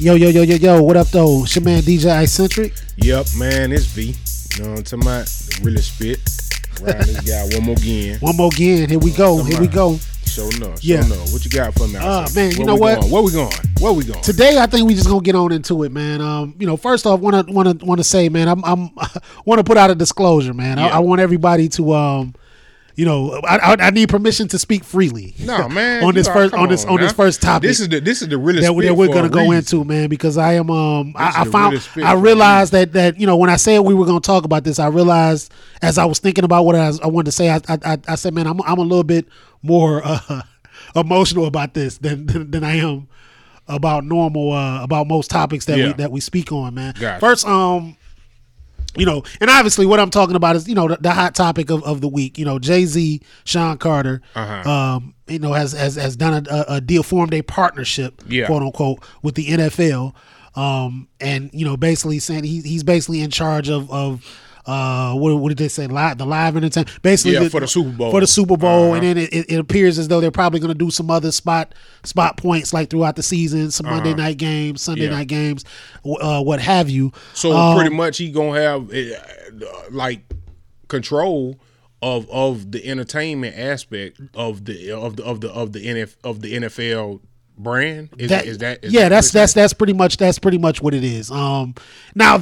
Yo, what up, though? It's your man, DJ iCENTRIC. Yep, man, it's V. You know what I'm talking about? The realest spit. Right, this guy, one more again. Here we go, So no. What you got for me? Man, you know what? Where we going? Today, I think we just gonna get on into it, man. First off, wanna say, man, I'm wanna put out a disclosure, man. Yeah. I want everybody to I need permission to speak freely. No, man. on this first topic. This is the realest that we're gonna go into, man, because I am I realized that when I said we were gonna talk about this, I realized as I was thinking about what I wanted to say, I said, man, I'm a little bit more emotional about this than I am about normal about most topics that we speak on, man. Gotcha. First, and obviously what I'm talking about is, the hot topic of the week. Jay-Z, Sean Carter, has done a deal, formed a partnership, quote unquote, with the NFL. Basically saying he's basically in charge of what did they say? The live entertainment, basically, for the Super Bowl. For the Super Bowl, and then it appears as though they're probably going to do some other spot points like throughout the season, some Monday night games, Sunday night games, what have you. So pretty much, he gonna have control of the entertainment aspect of the NFL. Brand that's pretty much what it is. Now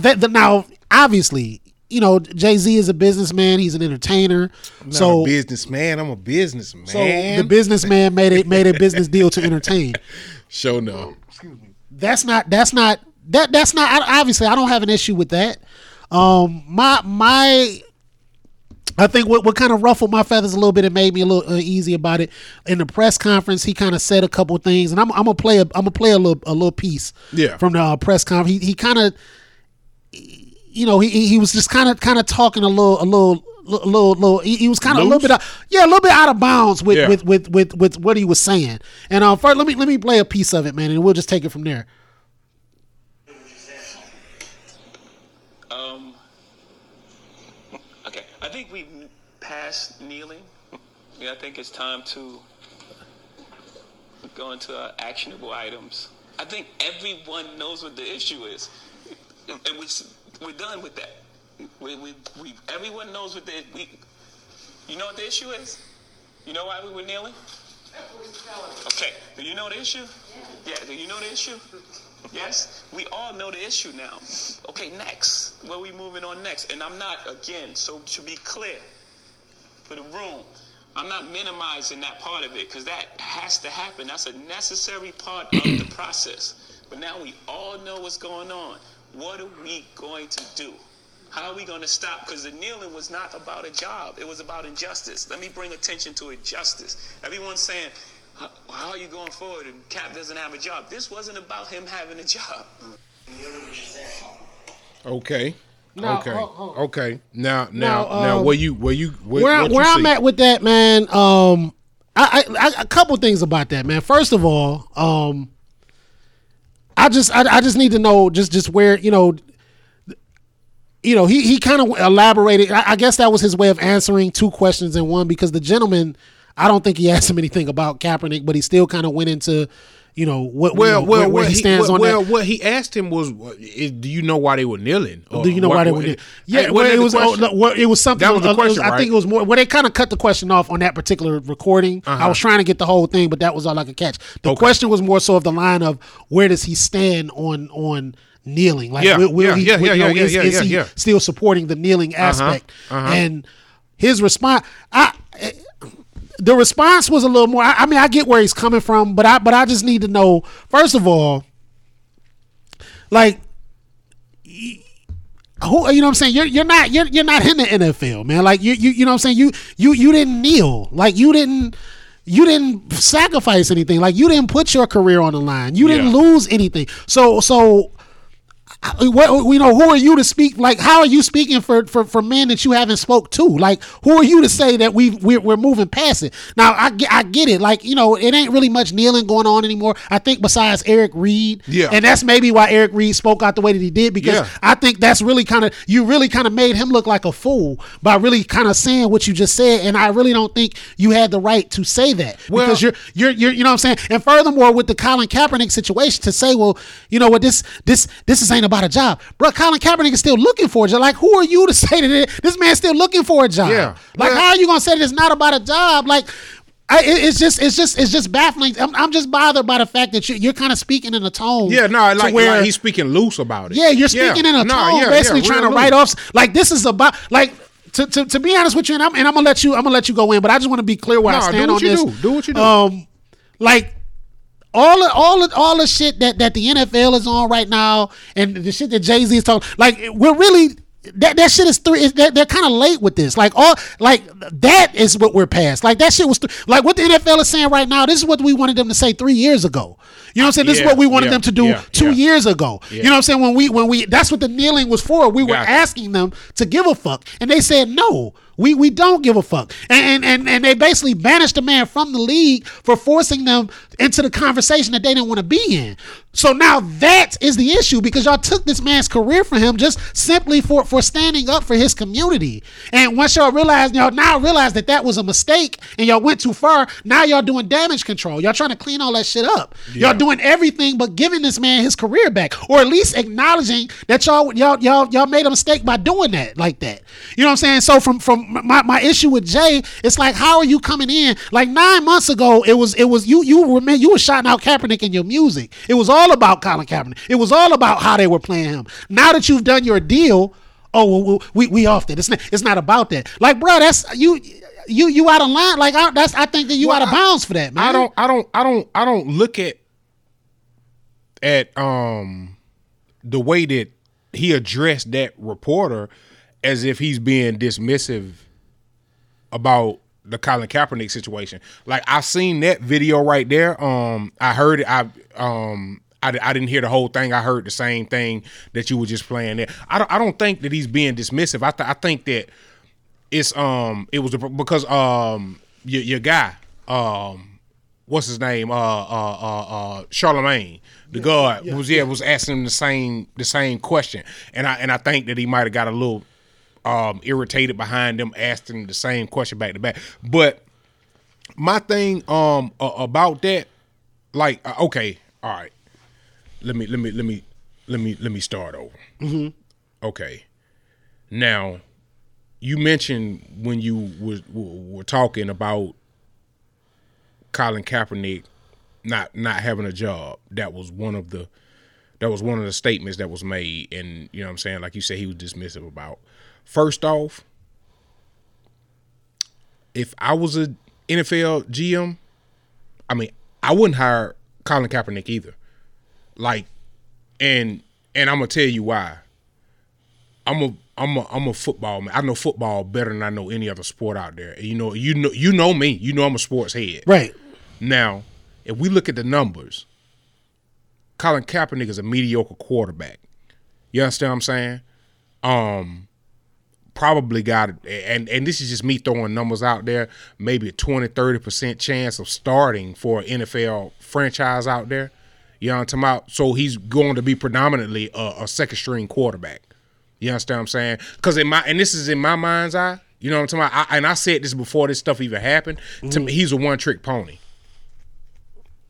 obviously, Jay-Z is a businessman. He's an entertainer. I'm a businessman. So the businessman made a business deal to entertain. Sure, no. Excuse me. That's not. Obviously, I don't have an issue with that. I think what kind of ruffled my feathers a little bit and made me a little uneasy about it. In the press conference, he kind of said a couple of things, and I'm gonna play a little piece from the press conference. He kind of, he was just kind of talking a little. He was kind of a little bit out of bounds with what he was saying. And first, let me play a piece of it, man, and we'll just take it from there. I think we've passed kneeling. I think it's time to go into our actionable items. I think everyone knows what the issue is, and we're done with that. We everyone knows what you know what the issue is. You know why we were kneeling? Okay. Do you know the issue? Yeah. Do you know the issue? Yes, we all know the issue now. Okay, next. Where are we moving on next? And I'm not, again, so to be clear, for the room, I'm not minimizing that part of it because that has to happen. That's a necessary part of the process. But now we all know what's going on. What are we going to do? How are we going to stop? Because the kneeling was not about a job. It was about injustice. Let me bring attention to injustice. Everyone's saying, how are you going forward and Cap doesn't have a job? This wasn't about him having a job. Okay. Now, okay. Okay. Now, where I'm at with that, man, I a couple things about that, man. First of all, I just need to know just where, he kind of elaborated. I guess that was his way of answering two questions in one, because the gentleman, I don't think he asked him anything about Kaepernick, but he still kind of went into, where he stands on that. Well, what he asked him was, do you know why they were kneeling? Do you know why they were kneeling? Yeah, well, it was something. That was the question, right? I think it was more, they kind of cut the question off on that particular recording. Uh-huh. I was trying to get the whole thing, but that was all I could catch. The question was more so of the line of, where does he stand on kneeling? Like, is he still supporting the kneeling aspect? Uh-huh. And his response, the response was a little more. I mean, I get where he's coming from, but I just need to know, first of all, like, who, you know what I'm saying? You're not in the NFL, man. Like, you know what I'm saying? You didn't kneel. Like, you didn't sacrifice anything. Like, you didn't put your career on the line. You didn't lose anything. So you know, who are you to speak? Like, how are you speaking for men that you haven't spoke to? Like, who are you to say that we're moving past it? Now, I get it. Like, you know, it ain't really much kneeling going on anymore. I think besides Eric Reid, yeah, and that's maybe why Eric Reid spoke out the way that he did, because yeah, I think that's really kind of, you really kind of made him look like a fool by really kind of saying what you just said, and I really don't think you had the right to say that, well, because you're you know what I'm saying. And furthermore, with the Colin Kaepernick situation, to say, well, you know what, this ain't about a job, bro. Colin Kaepernick is still looking for a job. Like, who are you to say that this man's still looking for a job? Yeah, like, how are you gonna say that it's not about a job? Like, it's just baffling. I'm just bothered by the fact that you're kind of speaking in a tone. Yeah, no, like he's speaking loose about it. Yeah, you're speaking in a tone, basically trying to write off. Like, this is about, like, to be honest with you, and I'm gonna let you go in, but I just want to be clear where I stand on this. Do what you do. Like, all the shit that the NFL is on right now, and the shit that Jay-Z is talking, like, we're really. That shit is three. They're kind of late with this. Like, all, like, that is what we're past. Like, that shit was like what the NFL is saying right now. This is what we wanted them to say 3 years ago. You know what I'm saying? This is what we wanted them to do 2 years ago. Yeah. You know what I'm saying? When we that's what the kneeling was for. We were asking them to give a fuck, and they said no. We don't give a fuck. And they basically banished the man from the league for forcing them into the conversation that they didn't want to be in. So now that is the issue, because y'all took this man's career from him just simply for standing up for his community. And once y'all now realize that that was a mistake and y'all went too far, now y'all doing damage control. Y'all trying to clean all that shit up. Yeah. Y'all doing everything but giving this man his career back, or at least acknowledging that y'all made a mistake by doing that like that. You know what I'm saying? So from my issue with Jay, it's like, how are you coming in? Like, 9 months ago, it was you were shouting out Kaepernick in your music. It was all about Colin Kaepernick. It was all about how they were playing him. Now that you've done your deal, oh well, we off that. It's not about that. Like, bro, that's you out of line. Like, I think that you out of bounds for that, man. I don't look at the way that he addressed that reporter as if he's being dismissive about the Colin Kaepernick situation. Like, I seen that video right there. I heard it. I didn't hear the whole thing. I heard the same thing that you were just playing there. I don't think that he's being dismissive. I think that it's because your guy, what's his name? Charlemagne, the guard, was asking him the same question, and I think that he might have got a little irritated behind them asking the same question back to back. But my thing about that, like, okay, all right, let me start over. Mm-hmm. Okay, now you mentioned when you were talking about Colin Kaepernick not having a job. That was one of the statements that was made, and you know what I'm saying, like you said, he was dismissive about. First off, if I was an NFL GM, I mean, I wouldn't hire Colin Kaepernick either. Like, and I'm gonna tell you why. I'm a football man. I know football better than I know any other sport out there. You know me. You know I'm a sports head. Right. Now, if we look at the numbers, Colin Kaepernick is a mediocre quarterback. You understand what I'm saying? Probably got, and this is just me throwing numbers out there, maybe a 20, 30% chance of starting for an NFL franchise out there. You know what I'm talking about? So he's going to be predominantly a second-string quarterback. You understand what I'm saying? Because this is in my mind's eye, you know what I'm talking about? I said this before this stuff even happened. Mm-hmm. To me, he's a one-trick pony.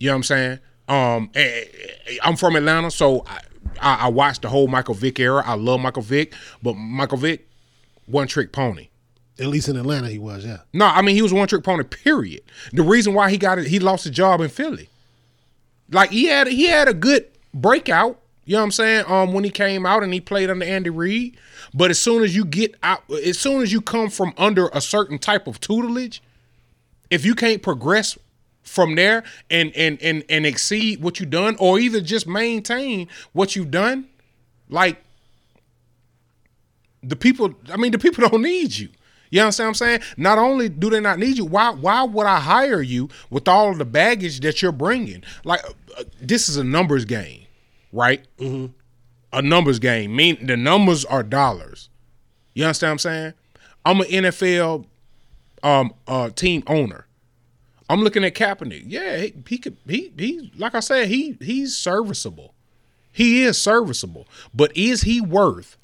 You know what I'm saying? I'm from Atlanta, so I watched the whole Michael Vick era. I love Michael Vick, but Michael Vick, one-trick pony. At least in Atlanta he was, yeah. No, I mean, he was a one-trick pony, period. The reason why he lost his job in Philly. Like, he had a good breakout. You know what I'm saying? When he came out and he played under Andy Reid, but as soon as you get out, as soon as you come from under a certain type of tutelage, if you can't progress from there and exceed what you've done, or either just maintain what you've done, like, the people don't need you. You understand what I'm saying? Not only do they not need you, why would I hire you with all the baggage that you're bringing? Like, this is a numbers game. Right? Mm-hmm. a numbers game. Mean the numbers are dollars. You understand what I'm saying? I'm an NFL team owner. I'm looking at Kaepernick. Yeah, he like I said, he's serviceable. He is serviceable. But is he worth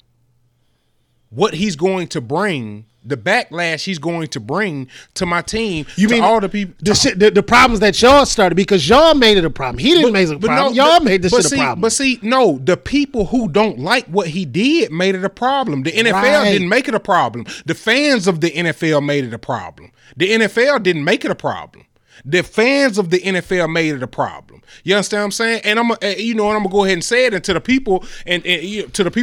what he's going to bring, the backlash he's going to bring to my team, to all the people? The problems that y'all started, because y'all made it a problem. He didn't make it a problem. Y'all made this shit a problem. But see, no, the people who don't like what he did made it a problem. The NFL didn't make it a problem. The fans of the NFL made it a problem. The NFL didn't make it a problem. The fans of the NFL made it a problem. You understand what I'm saying? And I'm gonna go ahead and say it. And to the people, the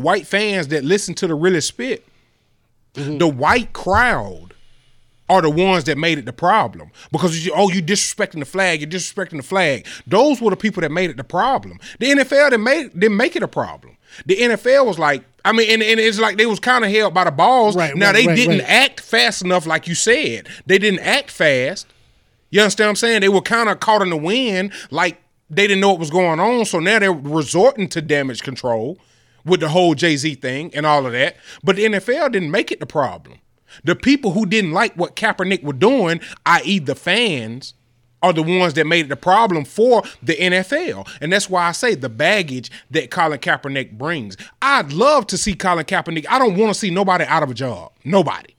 white fans that listen to the realest spit, mm-hmm. The white crowd are the ones that made it the problem, because you disrespecting the flag. You're disrespecting the flag. Those were the people that made it the problem. The NFL didn't make it a problem. The NFL was like, I mean, and it's like they was kind of held by the balls. Right, now, they didn't act fast enough, like you said. They didn't act fast. You understand what I'm saying? They were kind of caught in the wind, like they didn't know what was going on. So now they're resorting to damage control with the whole Jay-Z thing and all of that. But the NFL didn't make it the problem. The people who didn't like what Kaepernick were doing, i.e. the fans, are the ones that made it the problem for the NFL. And that's why I say the baggage that Colin Kaepernick brings. I'd love to see Colin Kaepernick. I don't want to see nobody out of a job. Nobody.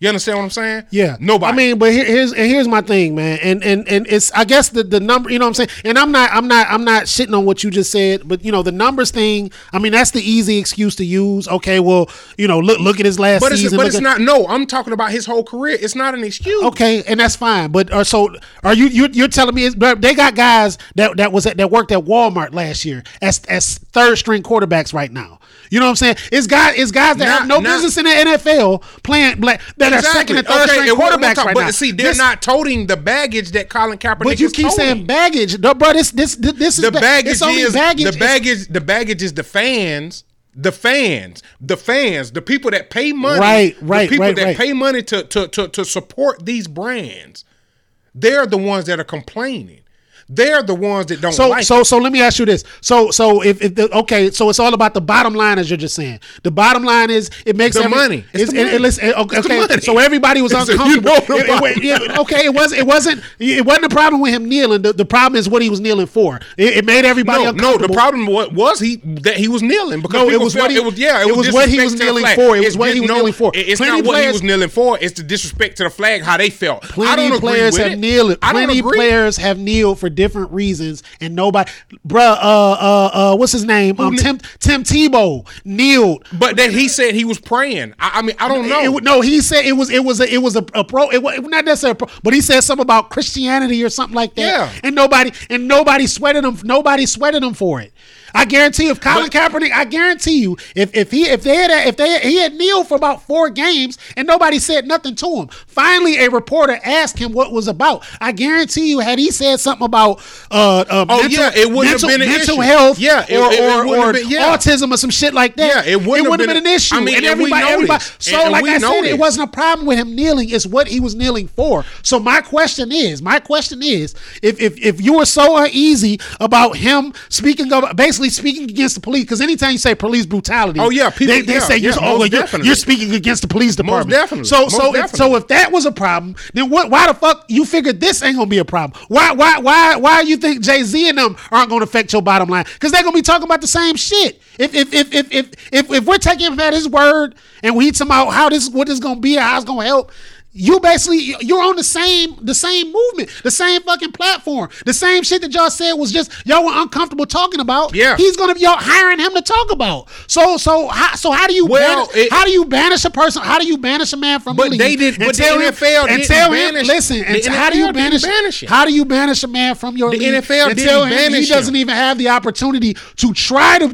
You understand what I'm saying? Yeah. Nobody. I mean, but here's my thing, man. And it's, I guess the number, you know what I'm saying? And I'm not shitting on what you just said, but you know, the numbers thing, I mean, that's the easy excuse to use. Okay, well, you know, look at his last season. But it's not, no, I'm talking about his whole career. It's not an excuse. Okay, and that's fine. But so are you're telling me they got guys that worked at Walmart last year as third string quarterbacks right now. You know what I'm saying? It's guys that have no business in the NFL playing black that are second and third string quarterbacks right now. But see, they're not toting the baggage that Colin Kaepernick is. But you keep saying baggage, no, bro. This is the baggage. It's only baggage. The baggage is the fans. The people that pay money. Right. The people that pay money to support these brands. They're the ones that are complaining. They're the ones that don't like it. So let me ask you this. So it's all about the bottom line, as you're just saying. The bottom line is it makes the money. It's the money. So everybody was uncomfortable. It wasn't a problem with him kneeling. The problem is what he was kneeling for. It made everybody uncomfortable. No, the problem was that he was kneeling because it was what he was kneeling for. It was what he was kneeling for. It's not what he was kneeling for. It's the disrespect to the flag, how they felt. Plenty players have kneeled for different reasons, and nobody, bruh, what's his name? Tim Tebow kneeled, but then he said he was praying. I mean, I don't know. He said it was not necessarily, but he said something about Christianity or something like that. Yeah. And nobody sweated him. Nobody sweated him for it. I guarantee if Colin Kaepernick, if he had kneeled for about 4 games and nobody said nothing to him. Finally, a reporter asked him what it was about. I guarantee you, had he said something about mental health, or autism or some shit like that, it wouldn't have been an issue. I mean, and everybody. So, like I said, it wasn't a problem with him kneeling. It's what he was kneeling for. So my question is, if you were so uneasy about him basically speaking against the police, because anytime you say police brutality, people say you're speaking against the police department. Most definitely. So if that was a problem, then why the fuck you figured this ain't gonna be a problem? Why you think Jay-Z and them aren't gonna affect your bottom line? Because they're gonna be talking about the same shit. If we're taking him at his word and we talking about what this gonna be, how it's gonna help. You're on the same movement, the same fucking platform, the same shit that y'all said was just y'all were uncomfortable talking about. Yeah, he's gonna be y'all hiring him to talk about. So how do you banish a person? How do you banish a man from the league? How do you banish a man from your league? The NFL and tell him he doesn't even have the opportunity to try to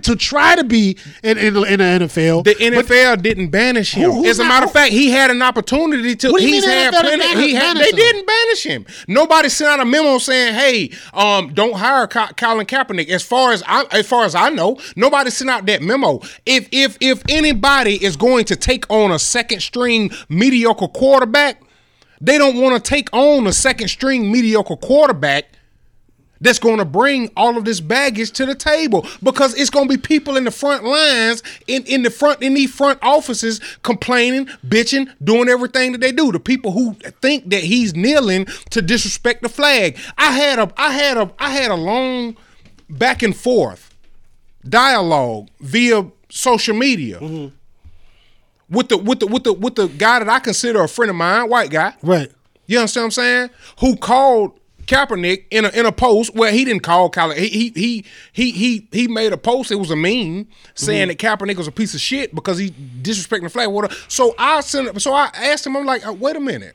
be in the NFL. The NFL didn't banish him. As a matter of fact, he had an opportunity to. They didn't banish him. Nobody sent out a memo saying, "Hey, don't hire Colin Kaepernick." As far as I know, nobody sent out that memo. If anybody is going to take on a second string mediocre quarterback, they don't want to take on a second string mediocre quarterback that's going to bring all of this baggage to the table, because it's going to be people in the front lines, in these front offices, complaining, bitching, doing everything that they do. The people who think that he's kneeling to disrespect the flag. I had a long back and forth dialogue via social media with the guy that I consider a friend of mine, white guy. Right. You understand what I'm saying? Who called Kaepernick in a post. Well, he didn't call Colin. He made a post. It was a meme saying that Kaepernick was a piece of shit because he disrespecting the flag. So I asked him. I'm like, wait a minute.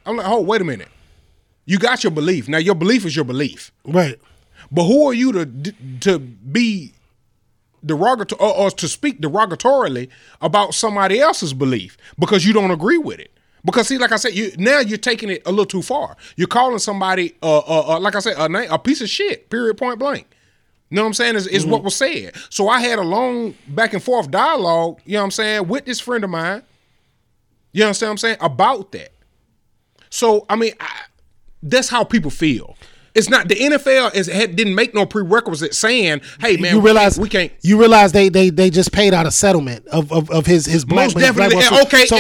You got your belief. Now your belief is your belief. Right. But who are you to be derogatory or to speak derogatorily about somebody else's belief because you don't agree with it? Because see, like I said, now you're taking it a little too far. You're calling somebody, like I said, a piece of shit. Period. Point blank. You know what I'm saying? Is what was said. So I had a long back and forth dialogue. You know what I'm saying? With this friend of mine. You understand what I'm saying about that? So I mean, that's how people feel. It's not the NFL didn't make no prerequisite saying, "Hey man, we can't." You realize they just paid out a settlement of his black. Most definitely. Okay. So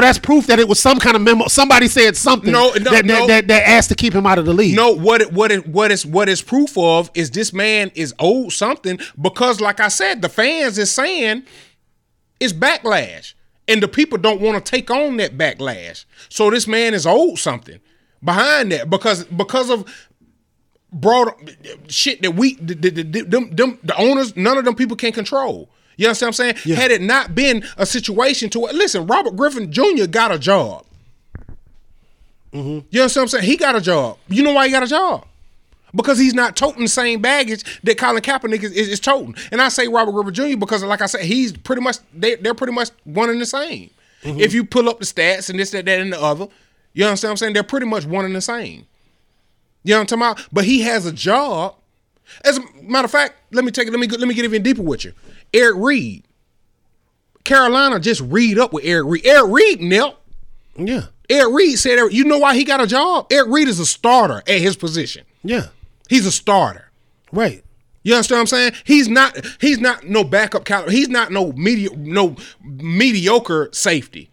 that's proof that it was some kind of memo. Somebody said something. That asked to keep him out of the league. No, what is proof of is this man is owed something, because like I said, the fans is saying it's backlash, and the people don't want to take on that backlash. So this man is owed something behind that, because of broad shit that the owners, none of them people can control. You understand what I'm saying? Yeah. Had it not been a situation to, listen, Robert Griffin Jr. got a job. You understand what I'm saying? He got a job. You know why he got a job? Because he's not toting the same baggage that Colin Kaepernick is toting. And I say Robert Griffin Jr. because, like I said, he's pretty much, they're pretty much one and the same. If you pull up the stats and this, that, and the other, you understand what I'm saying? They're pretty much one and the same. You know what I'm talking about? But he has a job. As a matter of fact, let me get even deeper with you. Eric Reid. Carolina just read up with Eric Reid. Eric Reid knelt. Yeah. Eric Reid said, you know why he got a job? Eric Reid is a starter at his position. Yeah. He's a starter. Right. You understand what I'm saying? He's not no backup caliber. He's not no mediocre safety.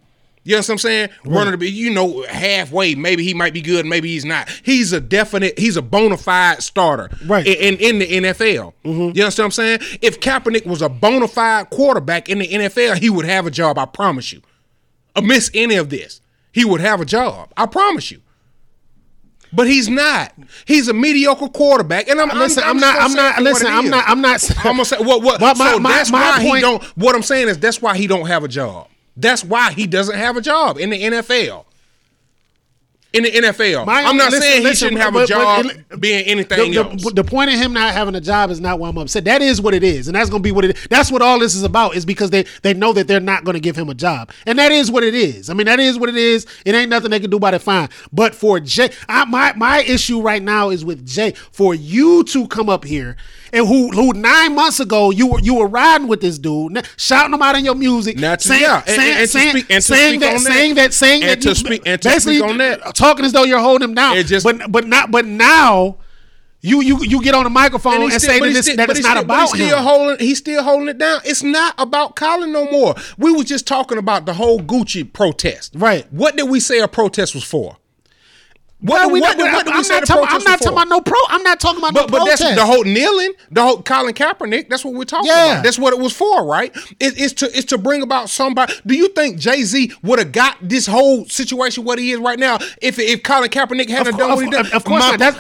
You know what I'm saying? Right. Running to, you know, halfway. Maybe he might be good. Maybe he's not. He's a definite. He's a bona fide starter. Right. In the NFL. You know what I'm saying? If Kaepernick was a bona fide quarterback in the NFL, he would have a job. I promise you. Amidst any of this, he would have a job. I promise you. But he's not. He's a mediocre quarterback. And What I'm saying is that's why he don't have a job. That's why he doesn't have a job in the NFL. I'm not saying he shouldn't have a job being anything else. The point of him not having a job is not why I'm upset. That is what it is, and that's going to be what it is. That's what all this is about, is because they know that they're not going to give him a job. And that is what it is. I mean, that is what it is. It ain't nothing they can do about it, fine. But for Jay, my issue right now is with Jay. For you to come up here and who 9 months ago you were riding with this dude, shouting him out in your music, saying that, talking as though you're holding him down, but now you get on the microphone and say that it's not about him. He's still holding it down. It's not about Colin no more. We was just talking about the whole Gucci protest. Right. What did we say a protest was for? I'm not talking about no protest. But that's the whole Colin Kaepernick. That's what we're talking about. That's what it was for, right? It's to bring about somebody. Do you think Jay-Z would have got this whole situation what he is right now if Colin Kaepernick hadn't done what he done? Of course not.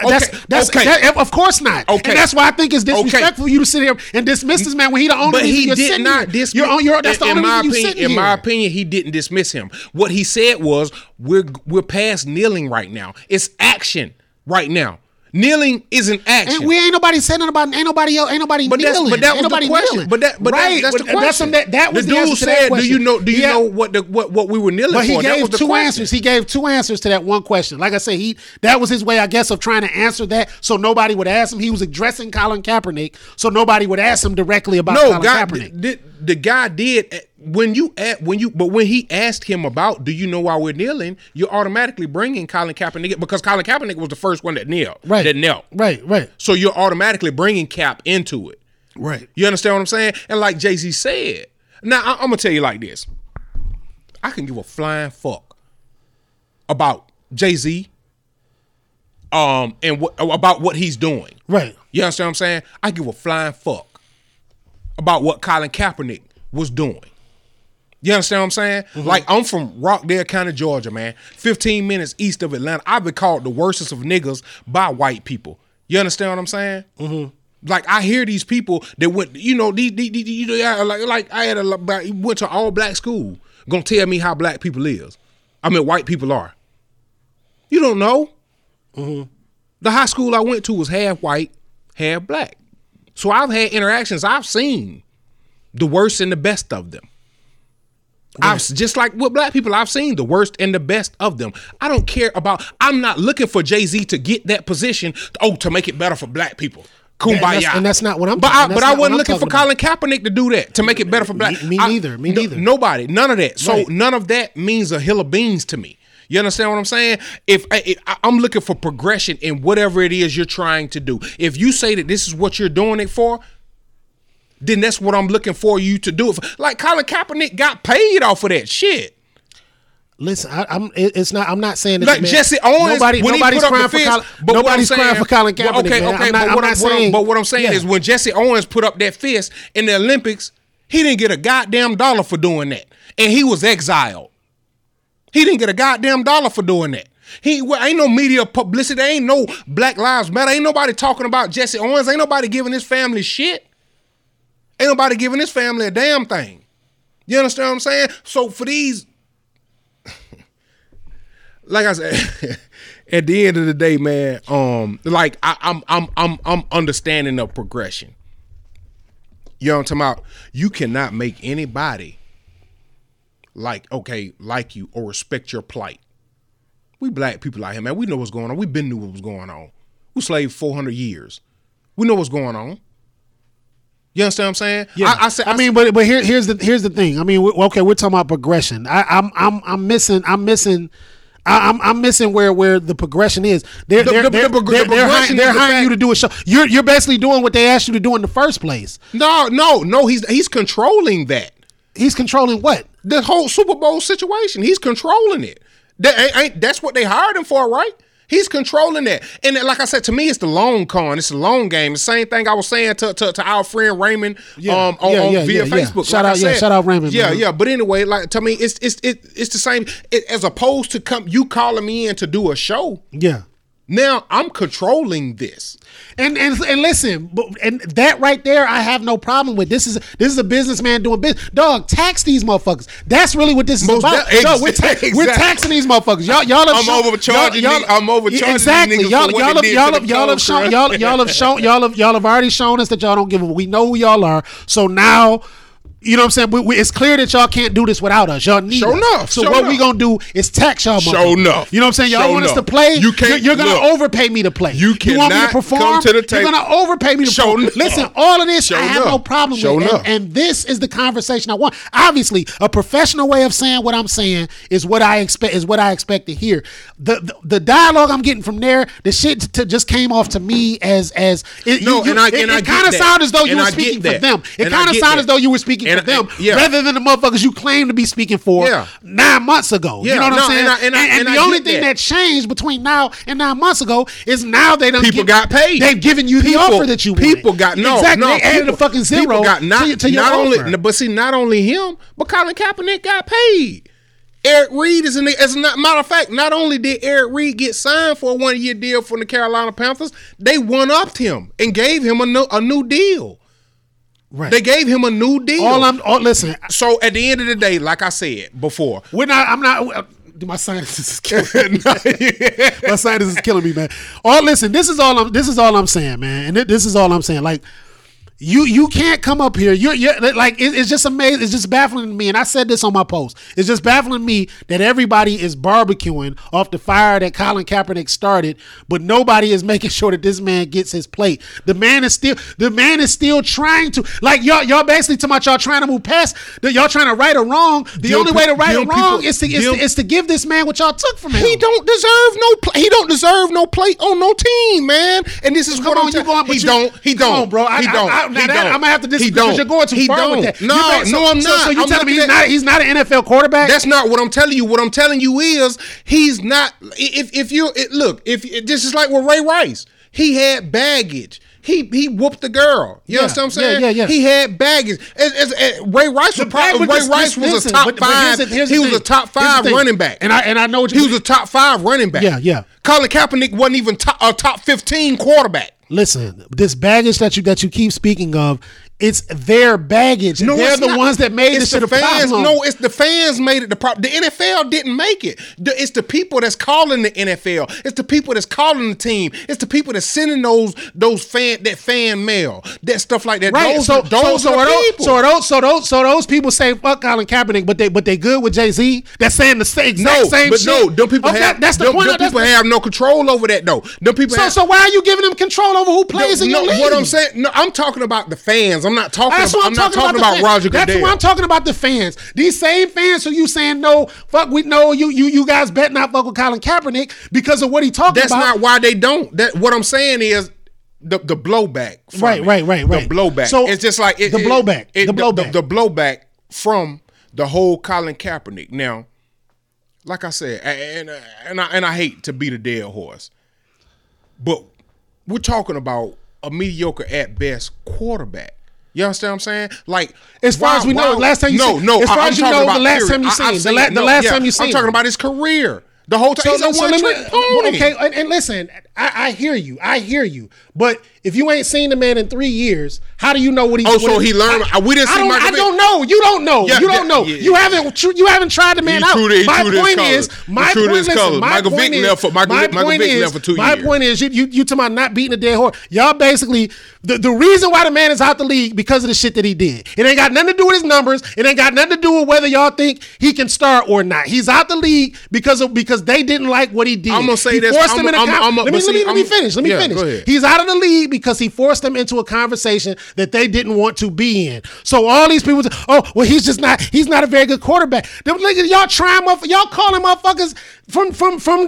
Of course not. Okay. And that's why I think it's disrespectful for you to sit here and dismiss this man when he the only reason you're sitting here. But he did not dismiss him. That's the only reason you're sitting here. In my opinion, he didn't dismiss him. What he said was, we're past kneeling right now. It's action right now. Kneeling is an action. And we ain't nobody saying about ain't nobody but kneeling. But that was the question. That's the question. That was the dude said, do you know what we were kneeling for? But he gave two answers. He gave two answers to that one question. Like I said, that was his way, I guess, of trying to answer that so nobody would ask him. He was addressing Colin Kaepernick so nobody would ask him directly about Colin Kaepernick. The guy did When he asked him about, do you know why we're kneeling? You're automatically bringing Colin Kaepernick, because Colin Kaepernick was the first one that knelt. Right. Right. So you're automatically bringing Cap into it. Right. You understand what I'm saying? And like Jay-Z said, now I'm gonna tell you like this: I can give a flying fuck about Jay-Z, and about what he's doing. Right. You understand what I'm saying? I give a flying fuck about what Colin Kaepernick was doing. You understand what I'm saying? Mm-hmm. Like, I'm from Rockdale County, Georgia, man. 15 minutes east of Atlanta. I've been called the worstest of niggas by white people. You understand what I'm saying? Mm-hmm. Like, I hear these people that went, you know, I went to all black school. Gonna tell me how black people is. I mean, white people are. You don't know. Mm-hmm. The high school I went to was half white, half black. So I've had interactions. I've seen the worst and the best of them. Right. I've, just like with black people, I've seen the worst and the best of them. I don't care about, I'm not looking for Jay-Z to get that position, to make it better for black people. Kumbaya. And that's not what I'm talking about. But I wasn't looking for Colin Kaepernick to do that, to make it better for black. Me neither. Nobody. None of that. So none of that means a hill of beans to me. You understand what I'm saying? If I'm looking for progression in whatever it is you're trying to do. If you say that this is what you're doing it for, then that's what I'm looking for you to do it for. Like, Colin Kaepernick got paid off of that shit. Listen, I'm not saying that. Like, man, Jesse Owens, nobody's crying for Colin. But nobody's crying for Colin Kaepernick. What I'm saying is, when Jesse Owens put up that fist in the Olympics, he didn't get a goddamn dollar for doing that, and he was exiled. He didn't get a goddamn dollar for doing that. Ain't no media publicity. Ain't no Black Lives Matter. Ain't nobody talking about Jesse Owens. Ain't nobody giving his family shit. Ain't nobody giving his family a damn thing. You understand what I'm saying? So for these, like I said, at the end of the day, man, like I'm understanding the progression. You know what I'm talking about? You cannot make anybody like you or respect your plight. We black people out here, man. We know what's going on. We been knew what was going on. We slaved 400 years. We know what's going on. You understand what I'm saying? Yeah. Here's the thing. I mean, we're talking about progression. I'm missing where the progression is. They're hiring you to do a show. You're basically doing what they asked you to do in the first place. No. He's controlling that. He's controlling what? The whole Super Bowl situation. He's controlling it. That's what they hired him for, right? He's controlling that. And like I said, to me, it's the long con. It's the long game. The same thing I was saying to our friend Raymond via Facebook. Shout out Raymond. Yeah. But anyway, like, to me, it's the same. As opposed to you calling me in to do a show. Yeah. Now I'm controlling this. And listen, and that right there, I have no problem with. This is a businessman doing business. Dog, tax these motherfuckers. That's really what this is about. We're taxing these motherfuckers. Y'all have already shown us that y'all don't give a. We know who y'all are. So now, you know what I'm saying? It's clear that y'all can't do this without us. Y'all need us. So what we gonna do is tax y'all money. Show enough. You know what I'm saying? Y'all want us to play? You're gonna overpay me to play. You want me to perform? Come to the table. You're gonna overpay me to perform. Listen, all of this I have no problem with. And this is the conversation I want. Obviously, a professional way of saying what I'm saying is what I expect. Is what I expect to hear. The dialogue I'm getting from there, the shit just came off to me as it, no. You, and I it kind of sounded as though you were speaking for them. It kind of sounded as though you were speaking for them, rather than the motherfuckers you claim to be speaking for 9 months ago. Yeah, you know what I'm saying? And the only thing that changed between now and 9 months ago is now they done people got paid. They've given you the offer that you wanted. People got they added a fucking zero to your offer. But see, not only him, but Colin Kaepernick got paid. Eric Reid is in the, as a matter of fact, not only did Eric Reid get signed for a 1-year deal from the Carolina Panthers, they one-upped him and gave him a new deal. Right. They gave him a new deal. Listen. So at the end of the day, like I said before, my sinuses is killing me. My sinuses is killing me, man. This is all I'm saying, man. And this is all I'm saying. Like, You can't come up here. You're like, it's just amazing. It's just baffling to me. And I said this on my post. It's just baffling to me that everybody is barbecuing off the fire that Colin Kaepernick started, but nobody is making sure that this man gets his plate. The man is still trying to, like, y'all basically talking about y'all trying to move past that, y'all trying to right a wrong. The only way to right a wrong is to give this man what y'all took from him. He don't deserve no plate on no team, man. And this is what I'm talking. He don't, bro. I'm going to have to disagree because you're going too far with that. No, I'm not. So you're telling me he's not an NFL quarterback? That's not what I'm telling you. What I'm telling you is he's not. If this is like with Ray Rice. He had baggage. He whooped the girl. You understand what I'm saying? Yeah. He had baggage. Ray Rice was a top five. He was a top five running back. And I know what you mean. He was a top five running back. Yeah. Colin Kaepernick wasn't even a top 15 quarterback. Listen, this baggage that you keep speaking of, it's their baggage. No, they're the ones that made this shit a problem. No, it's the fans made it the problem. The NFL didn't make it. It's the people that's calling the NFL. It's the people that's calling the team. It's the people that's sending those fan mail, that stuff like that. Right. Those people say fuck Colin Kaepernick, but they good with Jay-Z. That's saying the same shit. No, them people have no control over that though. Them people. So why are you giving them control over who plays in your league? What I'm saying, no, I'm talking about the fans. I'm not talking about Roger Goodell. That's what I'm talking about, the fans. These same fans who you saying, no, fuck, we know you guys better not fuck with Colin Kaepernick because of what he talking about. That's not why they don't. What I'm saying is the blowback. Right. The blowback. So it's just like... The blowback from the whole Colin Kaepernick. Now, like I said, and I hate to beat a dead horse, but we're talking about a mediocre at best quarterback. You understand what I'm saying? Like, as far as you know, the last time you seen him. I'm talking about his career. The whole time. He's a one-trick pony. Okay, and listen, I hear you. But if you ain't seen the man in 3 years, how do you know what he? Oh, so he learned. I don't know. You don't know. Yeah. You haven't tried the man out. My point is, Michael Vick left for 2 years. My point is, you talking about not beating a dead horse. Y'all basically the reason why the man is out the league because of the shit that he did. It ain't got nothing to do with his numbers. It ain't got nothing to do with whether y'all think he can start or not. He's out the league because they didn't like what he did. I'm gonna say this. Let me finish. He's out of the league because he forced them into a conversation that they didn't want to be in. So all these people, he's not a very good quarterback. Them niggas, y'all trying, y'all calling motherfuckers from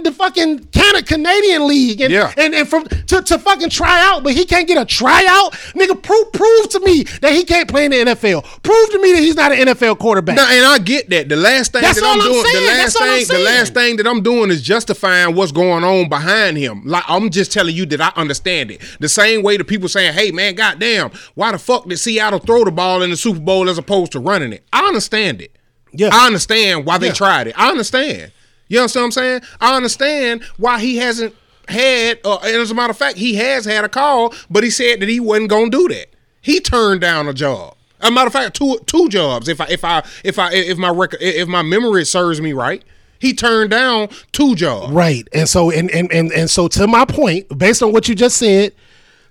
the fucking Canadian league and from to fucking try out, but he can't get a tryout. Nigga, prove to me that he can't play in the NFL. Prove to me that he's not an NFL quarterback. Now, and I get that. The last thing that I'm doing is justifying what's going on behind him. Like, I'm just telling you that I understand it. The same way the people saying, hey, man, goddamn, why the fuck did Seattle throw the ball in the Super Bowl as opposed to running it? I understand it. Yeah. I understand why they tried it. I understand. You understand what I'm saying? I understand why he hasn't had, and as a matter of fact, he has had a call, but he said that he wasn't going to do that. He turned down a job. As a matter of fact, two jobs. If my memory serves me right. He turned down 2 jobs. Right. And so and so to my point, based on what you just said,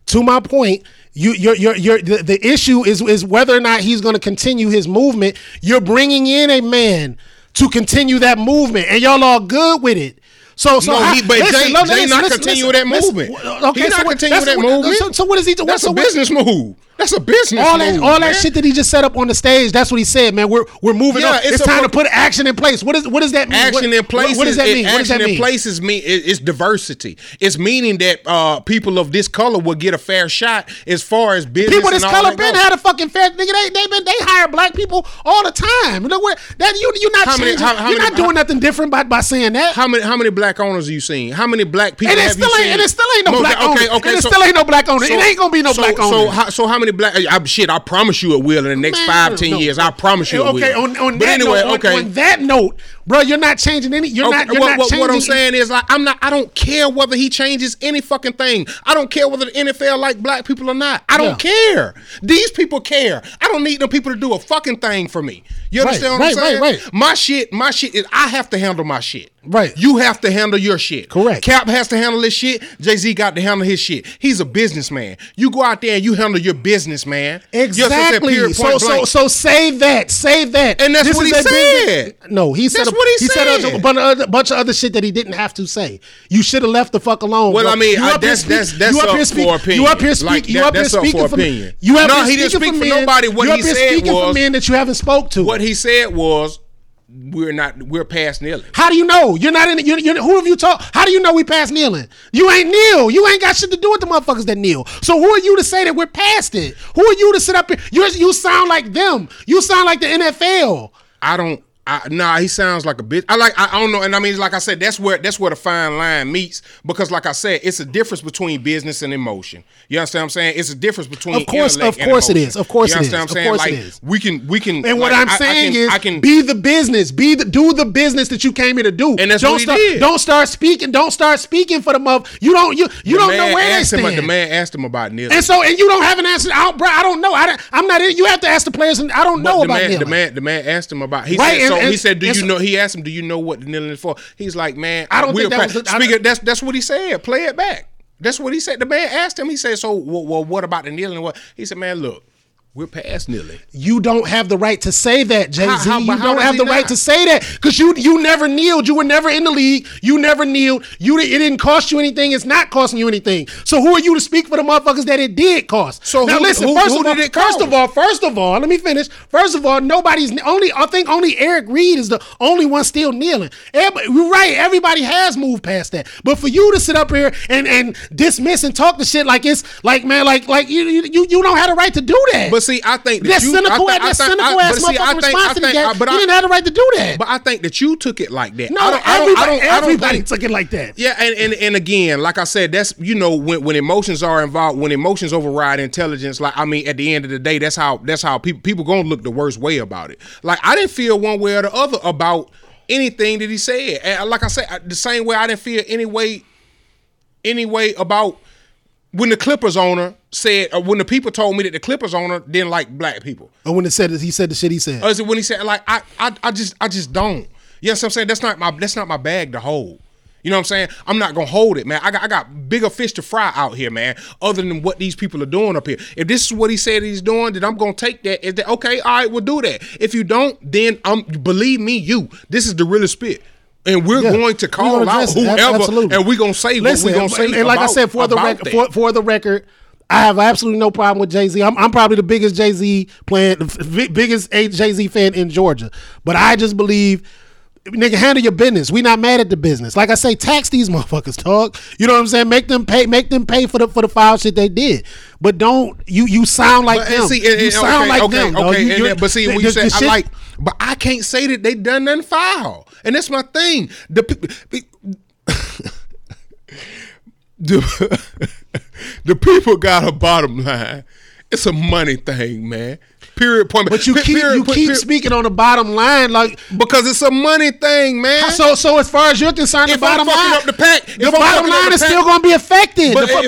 to my point, the issue is whether or not he's going to continue his movement. You're bringing in a man to continue that movement, and y'all are good with it. Jay not continue that movement. Okay, he's not continuing that movement. So what is he doing? That's a business move. That's a business. All that shit that he just set up on the stage. That's what he said, man. We're moving up. It's time to put action in place. What does that mean? Action in place it's diversity. It's meaning that people of this color will get a fair shot as far as business. People of this color been had a fucking fair. Nigga, they hire black people all the time. You know what? That you're not changing. You're not doing nothing different by saying that. How many black owners are you seeing? How many black people have you seen? And it still ain't no black owner. It ain't gonna be no black owner. So how many? Black, I promise you it will in the next 5-10 years. I promise you it will. On that note, bro, you're not changing any. What I'm saying is, like, I don't care whether he changes any fucking thing. I don't care whether the NFL like black people or not. I don't care. These people care. I don't need them people to do a fucking thing for me. You understand what I'm saying? Right. My shit is I have to handle my shit. Right. You have to handle your shit. Correct. Cap has to handle his shit. Jay-Z got to handle his shit. He's a businessman. You go out there and you handle your business. business, man. Exactly. Yes, so save that. And that's this what he said. Business. No, he said that's what he said. Said a bunch of other shit that he didn't have to say. You should have left the fuck alone. Well, bro. I mean, that's for opinion. You up here speaking for opinion. No, he didn't speak for nobody. What he said was men that you haven't spoke to. What he said was, we're past kneeling. How do you know? You're not in it. Who have you talked? How do you know we past kneeling? You ain't kneel. You ain't got shit to do with the motherfuckers that kneel. So who are you to say that we're past it? Who are you to sit up here? You sound like them. You sound like the NFL. He sounds like a bitch. I don't know. And I mean, like I said, that's where the fine line meets, because like I said, it's a difference between business and emotion. You understand what I'm saying? It's a difference between intellect and emotion. It is. Of course it is. You understand what I'm saying? Like we can. And like, what I'm saying I can be the business. Do the business that you came here to do. And that's don't what he start, did. Don't start speaking. Don't start speaking for the mother. You don't know where they stand. The man asked him about kneeling. And you don't have an answer. I don't know. I'm not in. You have to ask the players. And I don't know about kneeling. The man asked him about. He said, he asked him, do you know what the kneeling is for? He's like, man, I don't think that was that's what he said. Play it back. That's what he said. The man asked him, he said, so well, what about the kneeling? What? He said, man, look, we're past kneeling. You don't have the right to say that, Jay-Z. You don't have the right to say that, because you never kneeled. You were never in the league. You never kneeled. It didn't cost you anything. It's not costing you anything. So who are you to speak for the motherfuckers that it did cost? So now listen, first of all, let me finish. First of all, I think only Eric Reid is the only one still kneeling. You're right. Everybody has moved past that. But for you to sit up here and dismiss and talk the shit like it's like, man, like you don't have the right to do that. But see, I think that you didn't have the right to do that. But I think that you took it like that. No, everybody took it like that. Yeah, and again, like I said, that's, when emotions are involved, when emotions override intelligence. Like, I mean, at the end of the day, that's how people gonna look the worst way about it. Like, I didn't feel one way or the other about anything that he said. And like I said, the same way I didn't feel any way about when the Clippers owner said, or when the people told me that the Clippers owner didn't like black people. Or when he said the shit he said. Or is it when he said, like, I just don't. You know what I'm saying? That's not my bag to hold. You know what I'm saying? I'm not going to hold it, man. I got bigger fish to fry out here, man, other than what these people are doing up here. If this is what he said he's doing, then I'm going to take that. Is that okay? All right, we'll do that. If you don't, then believe me, this is the realest spit. And we're going to call out whoever, absolutely. And we're going to say what we're going to say. And like I said, for the record, I have absolutely no problem with Jay-Z. I'm probably the biggest Jay-Z fan in Georgia. But I just believe, nigga, handle your business. We not mad at the business. Like I say, tax these motherfuckers, dog. You know what I'm saying? Make them pay for the foul shit they did. But don't you sound like them. You sound like them. Okay, but see what you said. But I can't say that they done nothing foul. And that's my thing. The people got a bottom line. It's a money thing, man. Period. Point. But you keep speaking on the bottom line, like, because it's a money thing, man. So as far as you're concerned, the bottom line is still going to be affected. You know why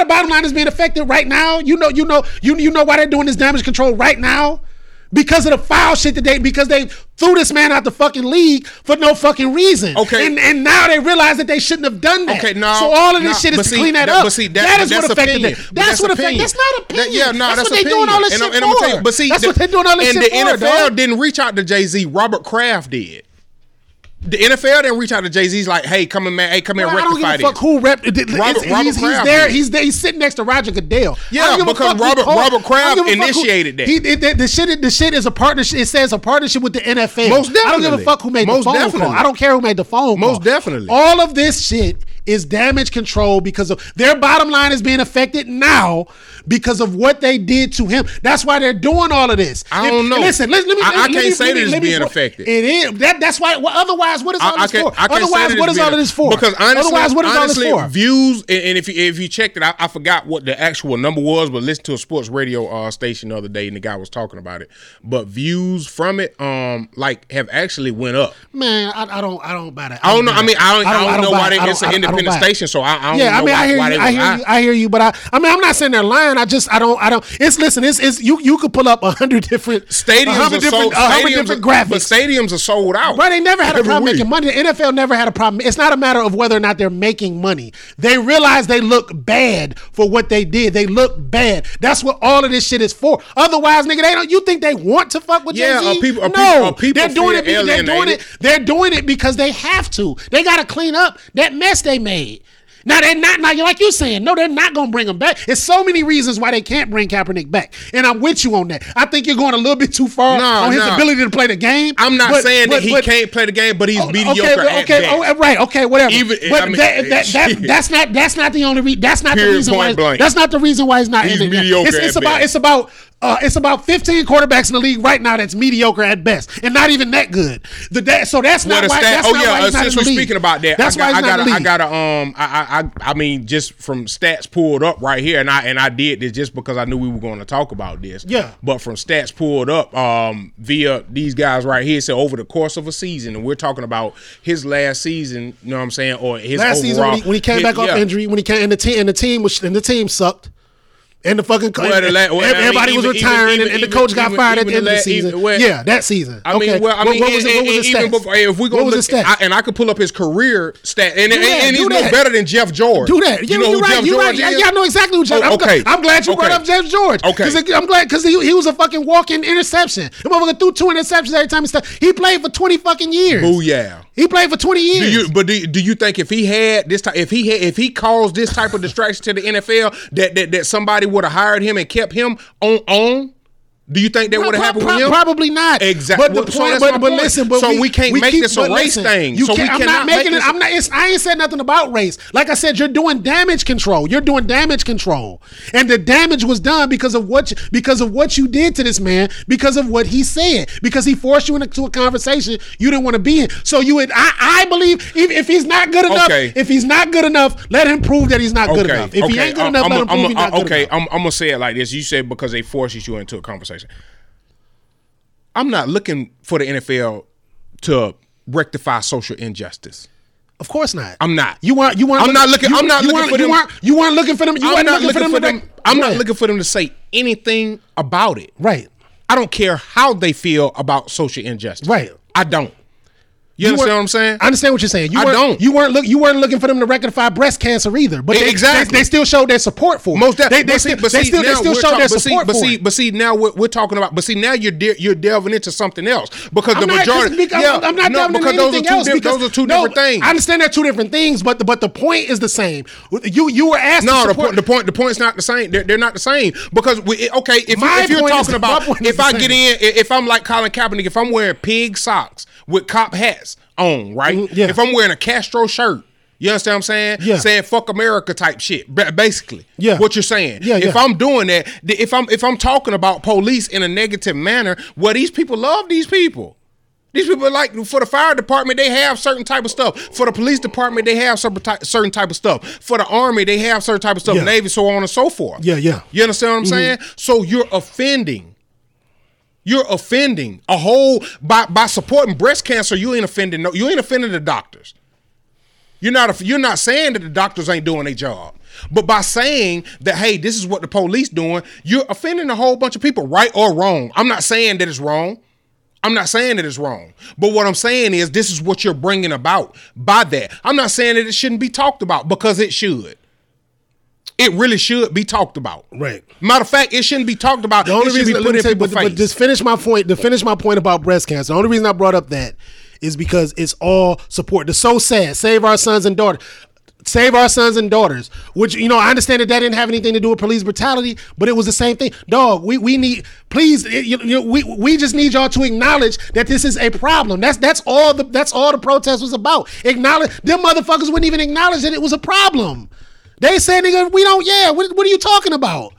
the bottom line is being affected right now? You know why they're doing this damage control right now? Because of the foul shit that they threw this man out the fucking league for no fucking reason. Okay. And now they realize that they shouldn't have done that. Okay, no. So all of this shit is to clean up. But see, that's what affected them. That's not opinion. That's what they're doing all this shit for. But see, that's what they're doing all this shit for. And the NFL didn't reach out to Jay-Z. Robert Kraft did. The NFL didn't reach out to Jay-Z. He's like, hey, come in, man. Hey, come in and rectify this. I don't give a fuck who rep. He's there. He's sitting next to Roger Goodell. Yeah, because Robert Kraft initiated that. The shit is a partnership. It says a partnership with the NFL. Most definitely. I don't give a fuck who made the phone call. I don't care who made the phone call. Most definitely. All of this shit is damage control because of their bottom line is being affected now because of what they did to him. That's why they're doing all of this. I don't know. Listen, I can't say that it's being affected. It is. That's why. Well, otherwise, what is all this for? Otherwise, what is all of this for? Because honestly, views, and if you checked it, I forgot what the actual number was, but listened to a sports radio station the other day, and the guy was talking about it. But views from it, have actually went up. Man, I don't buy that. I don't know. I mean, I don't know why it's an independent. up in the station, so I don't know why. I hear you, but I mean, I'm not saying they're lying. I just don't. Listen, you could pull up 100 different stadiums, 100 different graphics, but stadiums are sold out. Right? They never had a problem making money. The NFL never had a problem. It's not a matter of whether or not they're making money. They realize they look bad for what they did. They look bad. That's what all of this shit is for. Otherwise, nigga, they don't. You think they want to fuck with Jay-Z? No, people. They're doing it. They're doing it because they have to. They got to clean up that mess they made. Now, they're not, like you're saying, no, they're not going to bring him back. There's so many reasons why they can't bring Kaepernick back, and I'm with you on that. I think you're going a little bit too far on his ability to play the game. I'm not saying that he can't play the game, but he's mediocre at best. Okay, whatever. That's not the reason why he's not ending that. It's about 15 quarterbacks in the league right now that's mediocre at best and not even that good. Since we're speaking about that, I mean, just from stats pulled up right here, and I did this just because I knew we were going to talk about this. Yeah. But from stats pulled up via these guys right here, so over the course of a season, and we're talking about his last season. You know what I'm saying? Or his last overall season when he came back off injury, when he came and the team sucked. And the fucking coach. Everybody was retiring, and the coach got fired at the end of the season. That season. What was the stats? And I could pull up his career stat, and he's no better than Jeff George. Do that. You know who Jeff George is? Y'all know exactly who Jeff George is. I'm glad you brought up Jeff George. Okay. I'm glad, because he was a fucking walking interception. The motherfucker threw 2 interceptions every time he started. He played for 20 fucking years. Booyah. He played for 20 years. Do you think if he caused this type of distraction to the NFL, that somebody would have hired him and kept him on? Do you think that would have happened with him? Probably not. Exactly. But listen, we can't make this a race thing. I ain't said nothing about race. Like I said, you're doing damage control. And the damage was done because of what you did to this man, because of what he said, because he forced you into a conversation you didn't want to be in. So I believe if he's not good enough, let him prove that he's not good enough. If he ain't good enough, let him prove he's not good enough. I'm going to say it like this. You said because they forced you into a conversation. I'm not looking for the NFL to rectify social injustice. Of course not. I'm not. I'm not looking for them to say anything about it. Right. I don't care how they feel about social injustice. Right. I don't. You understand what I'm saying? I understand what you're saying. You weren't looking for them to rectify breast cancer either. But they still showed their support for it. But now you're delving into something else because the majority. I'm not delving into anything else because those are two different things. I understand they're two different things, but the point is the same. You were asked. No, the point's not the same. They're not the same because if you're talking about if I get in, if I'm like Colin Kaepernick, if I'm wearing pig socks with cop hats on, right? Mm-hmm, yeah. If I'm wearing a Castro shirt, you understand what I'm saying? Yeah. Saying fuck America type shit, basically. Yeah. What you're saying. Yeah, yeah. If I'm doing that, if I'm talking about police in a negative manner, well, these people love these people. These people are like, for the fire department, they have certain type of stuff. For the police department, they have certain type of stuff. For the army, they have certain type of stuff. Yeah. Navy, so on and so forth. Yeah, yeah. You understand what I'm saying? So you're offending. You're offending a whole by supporting breast cancer. You ain't offending the doctors. You're not saying that the doctors ain't doing their job, but by saying that, hey, this is what the police doing, you're offending a whole bunch of people, right or wrong. I'm not saying that it's wrong. But what I'm saying is this is what you're bringing about by that. I'm not saying that it shouldn't be talked about because it should. It really should be talked about. Right. Matter of fact, it shouldn't be talked about. The only reason to finish my point about breast cancer. The only reason I brought up that is because it's all support. It's so sad. Save our sons and daughters, which, I understand that didn't have anything to do with police brutality, but it was the same thing. Dog, we just need y'all to acknowledge that this is a problem. That's all the protest was about. Acknowledge them motherfuckers wouldn't even acknowledge that it was a problem. They say, nigga, we don't. Yeah, what are you talking about?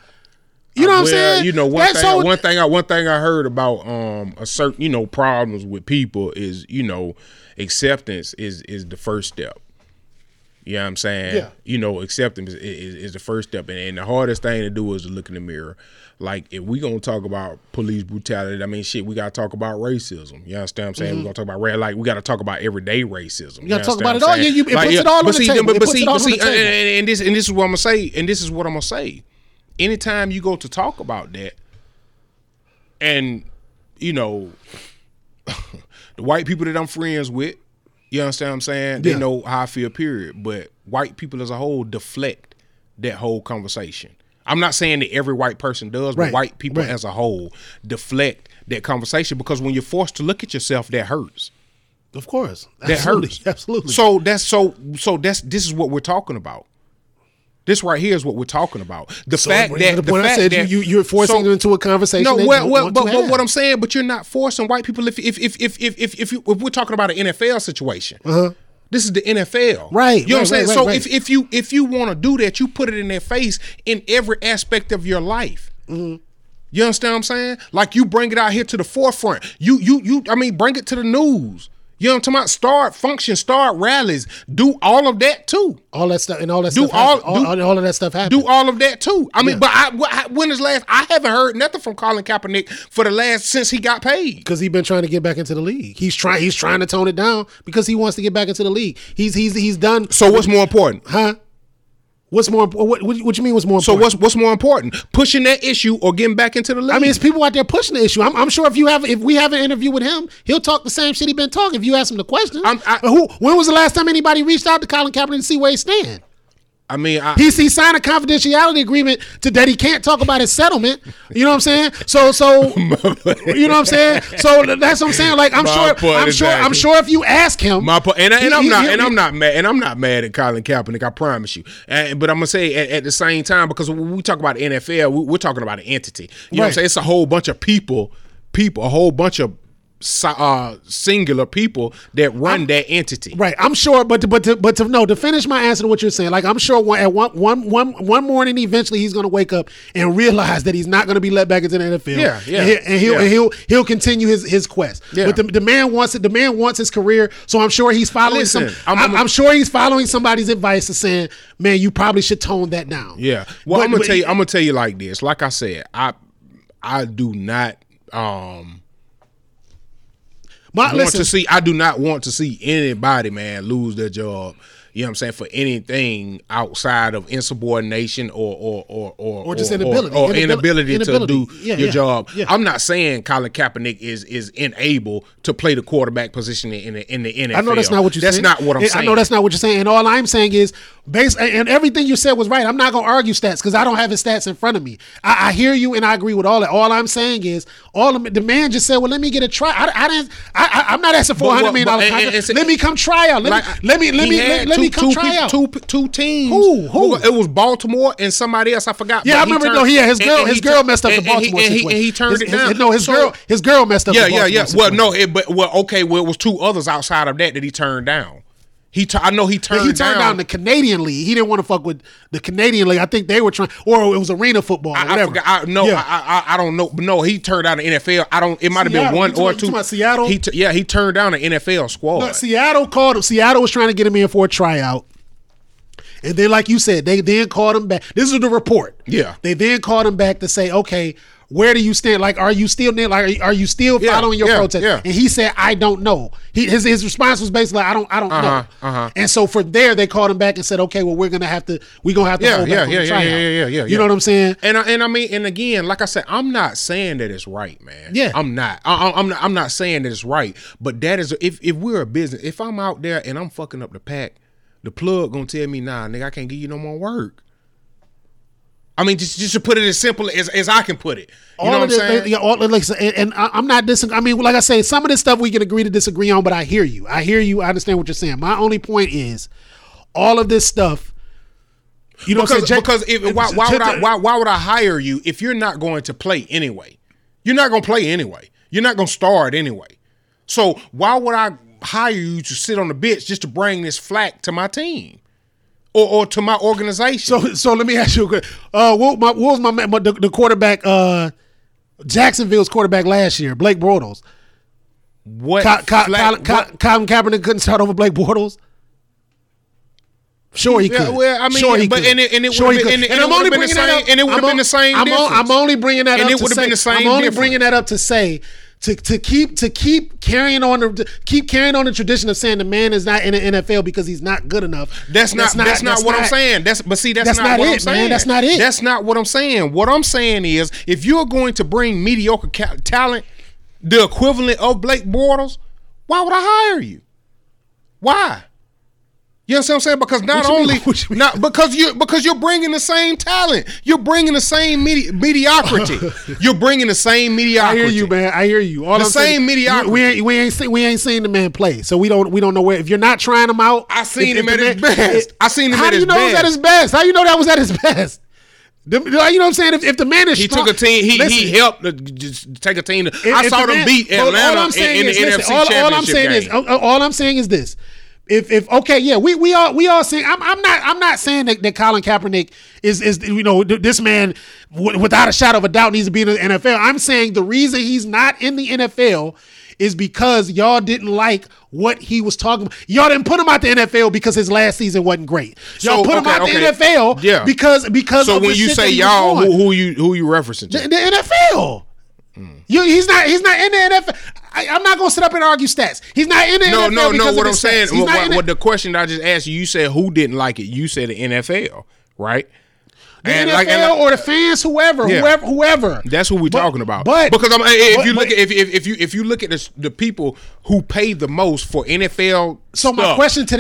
You know what I'm saying? One thing I heard about a certain problems with people is acceptance is the first step. You know what I'm saying? Yeah. You know, acceptance is the first step. And the hardest thing to do is to look in the mirror. Like, if we going to talk about police brutality, I mean, shit, we got to talk about racism. You understand what I'm saying? Mm-hmm. We're going to talk about, like, we got to talk about everyday racism. You got to talk about it all. Yeah, it puts it all on the table. But this is what I'm going to say. And this is what I'm going to say. Anytime you go to talk about that, and, you know, the white people that I'm friends with, you understand what I'm saying? Yeah. They know how I feel, period. But white people as a whole deflect that whole conversation. I'm not saying that every white person does, but white people as a whole deflect that conversation, because when you're forced to look at yourself, that hurts. Of course. Absolutely. That hurts. Absolutely. So that's this is what we're talking about. This right here is what we're talking about. The fact that you're forcing them into a conversation. No, what I'm saying, but you're not forcing white people. If we're talking about an NFL situation, this is the NFL, right? You know what I'm saying? So if you want to do that, you put it in their face in every aspect of your life. Mm-hmm. You understand what I'm saying? Like, you bring it out here to the forefront. I mean, bring it to the news. You know what I'm talking about? Start functions, start rallies, do all of that too. All that stuff and all that do stuff. All of that stuff happens. Do all of that too. I mean, but when is last? I haven't heard nothing from Colin Kaepernick since he got paid. Because he's been trying to get back into the league. He's trying to tone it down because he wants to get back into the league. He's done. So what's more important, huh? What's more? What you mean? What's more important? So what's more important? Pushing that issue or getting back into the league? I mean, it's people out there pushing the issue. I'm sure if we have an interview with him, he'll talk the same shit he been talking. If you ask him the question, when was the last time anybody reached out to Colin Kaepernick to see where he stand? I mean, he signed a confidentiality agreement that he can't talk about his settlement. You know what I'm saying? So you know what I'm saying? So that's what I'm saying. Like, I'm sure if you ask him, I'm not mad at Colin Kaepernick. I promise you. But I'm gonna say at the same time, because when we talk about the NFL, we're talking about an entity. You know what I'm saying? It's a whole bunch of people, a whole bunch of singular people that run that entity, right? I'm sure, to finish my answer to what you're saying, like, I'm sure one morning eventually he's going to wake up and realize that he's not going to be let back into the NFL. And he'll continue his quest. Yeah. But the man wants it. The man wants his career, so I'm sure he's following I'm sure he's following somebody's advice and saying, "Man, you probably should tone that down." Yeah. Well, I'm gonna tell you like this. Like I said, I do not. I do not want to see anybody, man, lose their job. You know what I'm saying? For anything outside of insubordination or inability to do your job. Yeah. I'm not saying Colin Kaepernick is unable to play the quarterback position in the NFL. I know that's not what you're saying. That's not what I'm saying. I know that's not what you're saying. And all I'm saying is, and everything you said was right. I'm not going to argue stats because I don't have his stats in front of me. I hear you and I agree with all that. All I'm saying is, the man just said, well, let me get a try. I'm not asking for $100 million contract. Let me come try out. Let me come try out. Two teams. Who? It was Baltimore and somebody else. I forgot. Yeah, I remember. His girl messed up the Baltimore situation. And he turned it down. His girl messed up. Yeah. Well, it was two others outside of that he turned down. He turned down the Canadian League. He didn't want to fuck with the Canadian League. I think they were trying, or it was arena football. I don't know. No, he turned down the NFL. I don't. It might have been one or two. Seattle. He turned down the NFL squad. No, Seattle called him. Seattle was trying to get him in for a tryout. And then, like you said, they then called him back. This is the report. Yeah. They then called him back to say, okay, where do you stand? Like, are you still there? Like, are you still following your protest? Yeah. And he said, I don't know. His response was basically, I don't know. And so from there, they called him back and said, okay, well, we're gonna have to hold back on the tryout. You know what I'm saying? And I mean, again, like I said, I'm not saying that it's right, man. Yeah, I'm not. I'm not saying that it's right. But that is, if we're a business, if I'm out there and I'm fucking up the pack, the plug gonna tell me, nah, nigga, I can't give you no more work. I mean, just to put it as simple as I can put it. You know what I'm saying? I'm not disagreeing. I mean, like I say, some of this stuff we can agree to disagree on, but I hear you. I understand what you're saying. My only point is, all of this stuff, you know what I'm saying? Because why would I hire you if you're not going to play anyway? You're not going to play anyway. You're not going to start anyway. So why would I hire you to sit on the bench just to bring this flack to my team? Or to my organization. So let me ask you a question. What was the quarterback? Jacksonville's quarterback last year, Blake Bortles. Colin Kaepernick couldn't start over Blake Bortles. Sure he could. Well, I mean, sure he could. And it would have been the same difference. I'm only bringing that up to say. I'm only bringing that up to say. To keep carrying on the tradition of saying the man is not in the NFL because he's not good enough. That's not what I'm saying. That's not what I'm saying. That's not it. That's not what I'm saying. What I'm saying is, if you're going to bring mediocre talent, the equivalent of Blake Bortles, why would I hire you? Why? You know what I'm saying? Because you're bringing the same talent. You're bringing the same mediocrity. You're bringing the same mediocrity. I hear you, man. I hear you. Mediocrity. We ain't seen the man play, so we don't know where. If you're not trying him out, I seen him at his best. How do you know that was at his best? You know what I'm saying? If the man is strong, he helped take a team. I saw them beat Atlanta in the NFC Championship game. All I'm saying is this. We all say I'm not saying that Colin Kaepernick is this man without a shadow of a doubt needs to be in the NFL. I'm saying the reason he's not in the NFL is because y'all didn't like what he was talking about. Y'all didn't put him out the NFL because his last season wasn't great. Y'all put him out the NFL because so of when you say y'all, who you referencing to? The NFL. He's not in the NFL. I'm not going to sit up and argue stats. He's not in the NFL. No. What I'm saying, the question I just asked you said who didn't like it. You said the NFL, right? The NFL or the fans, whoever. That's what we're talking about. Because if you look at the people who pay the most for NFL. So stuff. My question to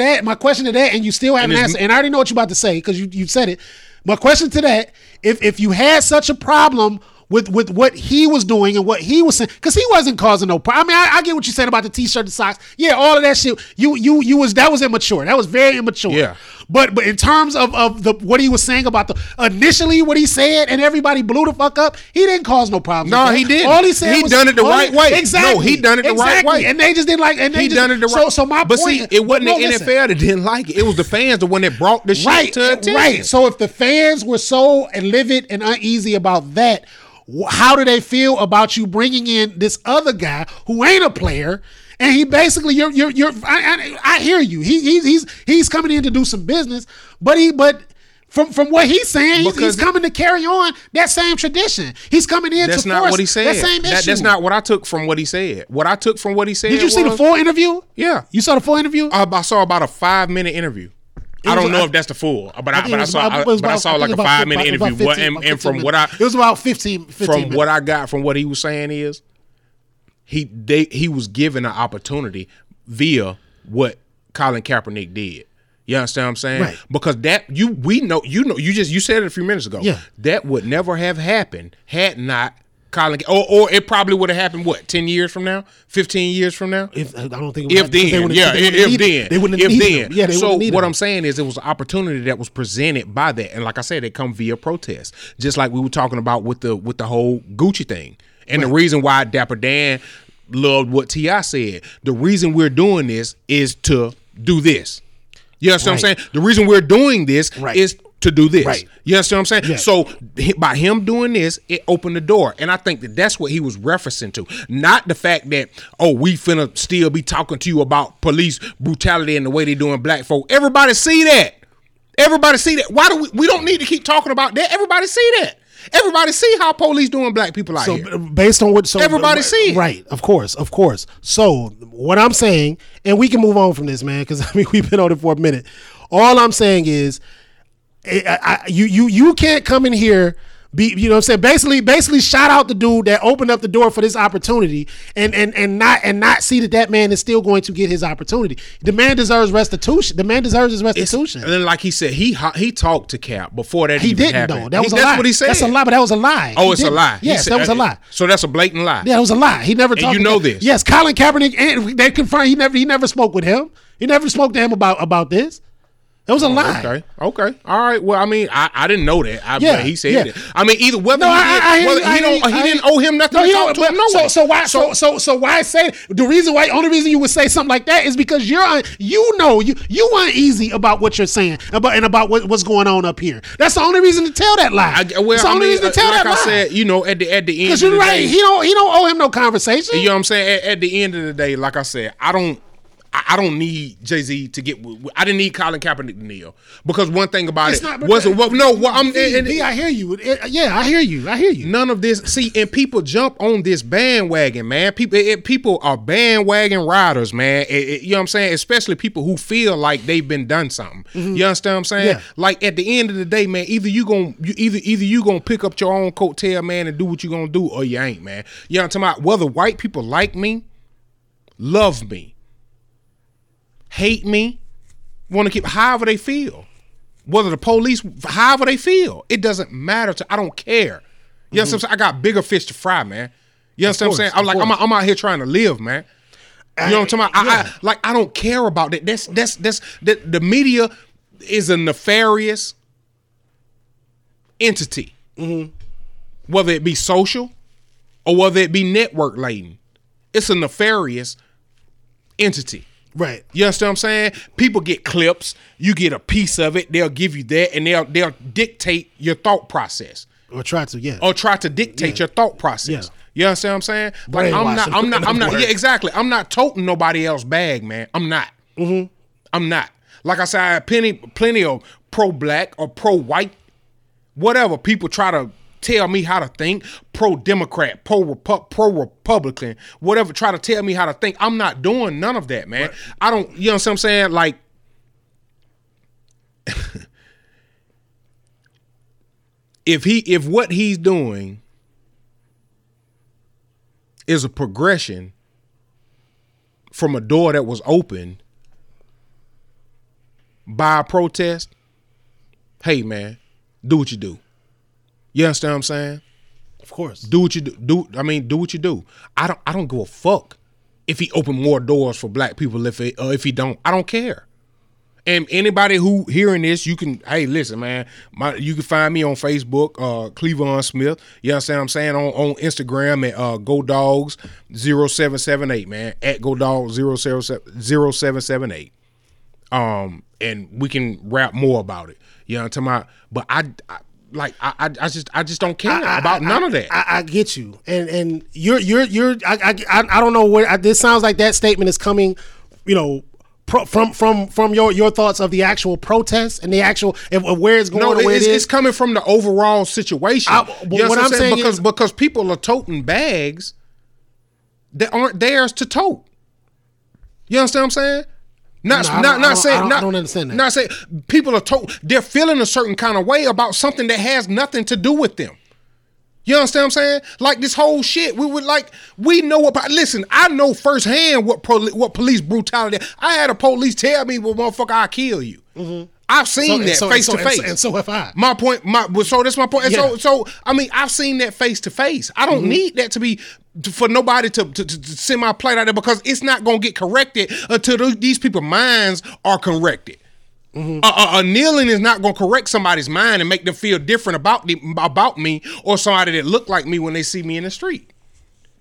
that, and you still haven't answered. And I already know what you're about to say because you said it. My question to that: if you had such a problem with what he was doing and what he was saying, because he wasn't causing no problem. I mean, I get what you said about the T-shirt, the socks, all of that shit. That was immature. That was very immature. Yeah. But in terms of what he was saying about initially what he said and everybody blew the fuck up, he didn't cause no problems. No, he didn't. All he said was he done it the right way. Exactly. No, he done it the right way. And they just didn't like it. So my point, it wasn't the NFL that didn't like it. It was the fans, the one that brought the shit to attention. Right. So if the fans were so livid and uneasy about that, how do they feel about you bringing in this other guy who ain't a player? And he basically, I hear you. He's coming in to do some business, but from what he's saying, he's coming to carry on that same tradition. He's coming in to force that same issue. That's not what I took from what he said. What I took from what he said. Did you see the full interview? Yeah, you saw the full interview. I saw about a 5-minute interview. I don't know if that's the full, but I saw like a 5-minute interview. 15, and from minutes. What I it was about 15 from minutes. What I got from what he was saying is he was given an opportunity via what Colin Kaepernick did. You understand what I'm saying? Right. Because you said it a few minutes ago. Yeah. That would never have happened had not Colin, or it probably would have happened, 10 years from now? 15 years from now? If then. So what I'm saying is it was an opportunity that was presented by that. And like I said, it come via protest. Just like we were talking about with the whole Gucci thing. And the reason why Dapper Dan loved what T.I. said. The reason we're doing this is to do this. You understand what I'm saying? The reason we're doing this is to do this. Right. You understand what I'm saying? Yeah. So by him doing this, it opened the door. And I think that's what he was referencing to. Not the fact that, we finna still be talking to you about police brutality and the way they doing black folk. Everybody see that. Everybody see that. Why do we don't need to keep talking about that. Everybody see that. Everybody see how police doing black people out here. Based on what everybody see. Right, of course. So what I'm saying, and we can move on from this, man, because I mean we've been on it for a minute. All I'm saying is you can't come in here, basically shout out the dude that opened up the door for this opportunity and not see that man is still going to get his opportunity. The man deserves restitution. And then like he said, he talked to Cap before that even happened. He didn't though. That's what he said. That's a lie, but that was a lie. It's a lie. Yes, that was a lie. So that's a blatant lie. Yeah, that was a lie. He never talked to Cap. And you know this. Yes, Colin Kaepernick, and they confirmed he never spoke with him. He never spoke to him about this. That was a lie. Okay. All right. Well, I mean, I didn't know that. But he said it. I mean, either whether he didn't owe him nothing. So why say the reason why? Only reason you would say something like that is because you uneasy about what you're saying about what's going on up here. That's the only reason to tell that lie. Like I said, at the end. Because you're right. He don't owe him no conversation. You know what I'm saying? At the end of the day, like I said, I don't. I don't need Jay-Z to get. I didn't need Colin Kaepernick to kneel, because one thing about it's it wasn't. Well, no, well, I'm. And I hear you. Yeah, I hear you. I hear you. None of this. See, and people jump on this bandwagon, man. People are bandwagon riders, man. You know what I'm saying? Especially people who feel like they've been done something. Mm-hmm. You understand what I'm saying? Yeah. Like at the end of the day, man, either you gonna pick up your own coattail, man, and do what you gonna do, or you ain't, man. You know what I'm talking about? Whether white people like me, love me, hate me, want to keep, however they feel, whether the police, however they feel, it doesn't matter to, I don't care. You know what I'm saying? I got bigger fish to fry, man. You know what I'm saying? I'm out here trying to live, man. You know what I'm talking about? Yeah. I don't care about that. That's the media is a nefarious entity, whether it be social or whether it be network laden. It's a nefarious entity. Right. You understand what I'm saying? People get clips. You get a piece of it. They'll give you that, and they'll dictate your thought process. Or try to, yeah. Or try to dictate your thought process. Yeah. You understand what I'm saying? Like, I'm not. Yeah, exactly. I'm not toting nobody else's bag, man. I'm not. Mm-hmm. I'm not. Like I said, I have plenty of pro-black or pro-white, whatever. People try to tell me how to think, pro-Democrat, pro-Republican, whatever, try to tell me how to think. I'm not doing none of that, man. Right. I don't, you know what I'm saying? Like, if what he's doing is a progression from a door that was opened by a protest, hey, man, do what you do. You understand what I'm saying? Of course. Do what you do. Do what you do. I don't give a fuck if he opened more doors for black people if he don't. I don't care. And anybody who hearing this, you can, hey, listen, man, you can find me on Facebook, Cleavon Smith. You understand what I'm saying? On Instagram at Godogs0778, man, at Godogs0778. And we can rap more about it. You know what I'm talking about? But I just don't care about none of that. I get you, and you're. I don't know where this sounds like that statement is coming, you know, from your thoughts of the actual protest and the actual of where it's going. No, it's coming from the overall situation. What I'm saying because people are toting bags that aren't theirs to tote. You understand what I'm saying? I don't understand that. Not saying people are told they're feeling a certain kind of way about something that has nothing to do with them. You understand what I'm saying? Like this whole shit, we know about. Listen, I know firsthand what police brutality. I had a police tell me, "Well, motherfucker, I'll kill you." Mm-hmm. I've seen that face to face, and so have I. That's my point. And yeah. So I've seen that face to face. I don't need that for nobody to send my plate out there, because it's not gonna get corrected until these people's minds are corrected. Mm-hmm. Kneeling is not gonna correct somebody's mind and make them feel different about me or somebody that look like me when they see me in the street.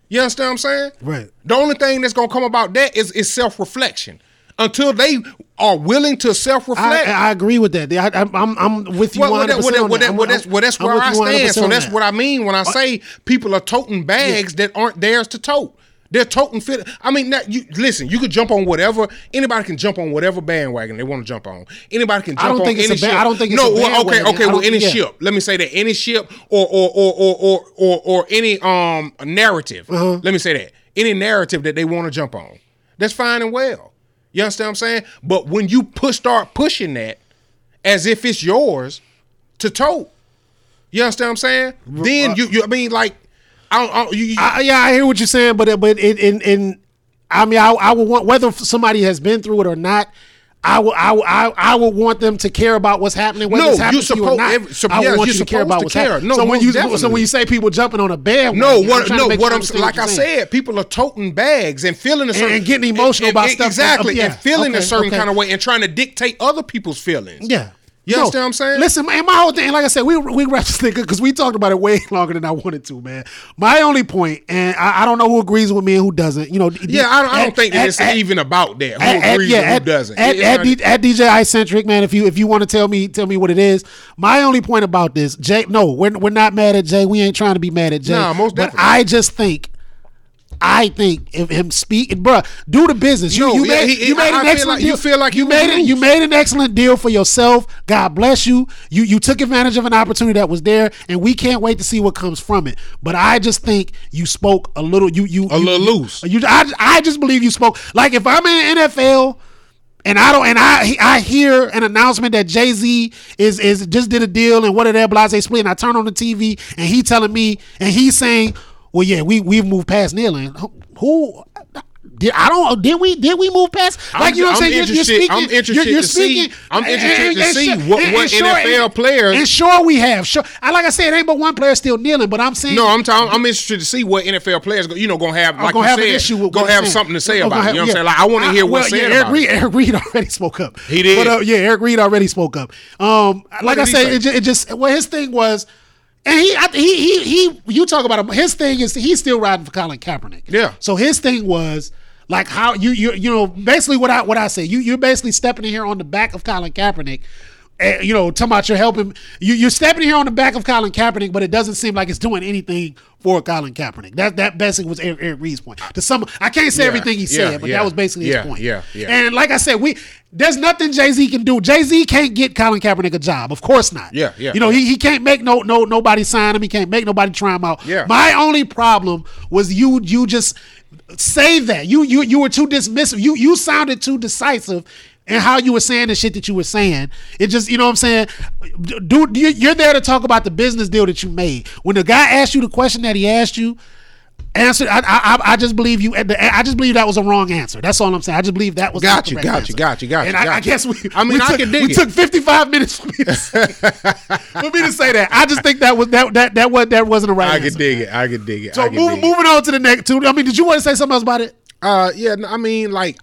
You understand what I'm saying? Right. The only thing that's gonna come about that is self reflection. Until they are willing to self-reflect, I agree with that. I'm with you 100%. Well, that's where I stand. So that's what I mean when I say people are toting bags that aren't theirs to tote. They're toting fit. You could jump on whatever. Anybody can jump on whatever bandwagon they want to jump on. Anybody can jump on any ship. I don't think it's a bandwagon. Okay. Well, any ship. Let me say that any ship or any narrative. Uh-huh. Let me say that any narrative that they want to jump on. That's fine and well. You understand what I'm saying? But when you start pushing that as if it's yours to tote, you understand what I'm saying? Then I hear what you're saying, but I would want, whether somebody has been through it or not, I would want them to care about what's happening, whether it's happening to you or not. I want you to care about what's happening. No, so when you say people jumping on a bandwagon, like I said, people are toting bags and feeling a certain and getting emotional about stuff. Exactly, and feeling a certain kind of way and trying to dictate other people's feelings. Yeah. You understand what I'm saying? Listen, man, my whole thing, like I said, we wrapped this thing up because we talked about it way longer than I wanted to, man. My only point, and I don't know who agrees with me and who doesn't. You know, I don't think it's even about that, who agrees and who doesn't. At DJ iCENTRIC, man, if you want to tell me what it is. My only point about this, Jay, no, we're not mad at Jay. We ain't trying to be mad at Jay. No, most definitely. But I just think I think if him speaking, bro, do the business. You made an excellent deal for yourself. God bless you. You took advantage of an opportunity that was there, and we can't wait to see what comes from it. But I just think you spoke a little. You a little loose. I just believe you spoke. Like, if I'm in the NFL. And I hear an announcement that Jay-Z is just did a deal and what did that blase split, and I turn on the TV and he telling me and he's saying, well, yeah, we've moved past kneeling. Did we move past? Like, you know what I'm saying? I'm interested to see what NFL player. And sure we have. Sure, like I said, it ain't but one player still kneeling. But I'm saying, no, I'm interested to see what NFL players gonna have. Like you said, have something to say about it. You know what I'm saying? Like, I want to hear what's said about it. Eric Reid already spoke up. He did. But, Eric Reid already spoke up. Like I said, it just his thing was. And you talk about him. His thing is he's still riding for Colin Kaepernick. Yeah. So his thing was like how you know basically what I say. You're basically stepping in here on the back of Colin Kaepernick. You know, talking about you're helping. You're stepping in here on the back of Colin Kaepernick, but it doesn't seem like it's doing anything for Colin Kaepernick. That basically was Eric Reid's point. I can't say everything he said, but that was basically his point. Yeah. And like I said, there's nothing Jay-Z can do. Jay-Z can't get Colin Kaepernick a job. Of course not. Yeah. You know, he can't make nobody sign him. He can't make nobody try him out. Yeah. My only problem was you just say that. You were too dismissive. You sounded too decisive. And how you were saying the shit that you were saying, it just, you know what I'm saying? Dude, you're there to talk about the business deal that you made. When the guy asked you the question that he asked you, answer. I just believe you. I just believe that was a wrong answer. That's all I'm saying. I just believe that was got you. And I guess we took 55 minutes for me to say that. I just think that wasn't a right answer. I could dig it. So moving on to the next two. I mean, did you want to say something else about it? Yeah. I mean, like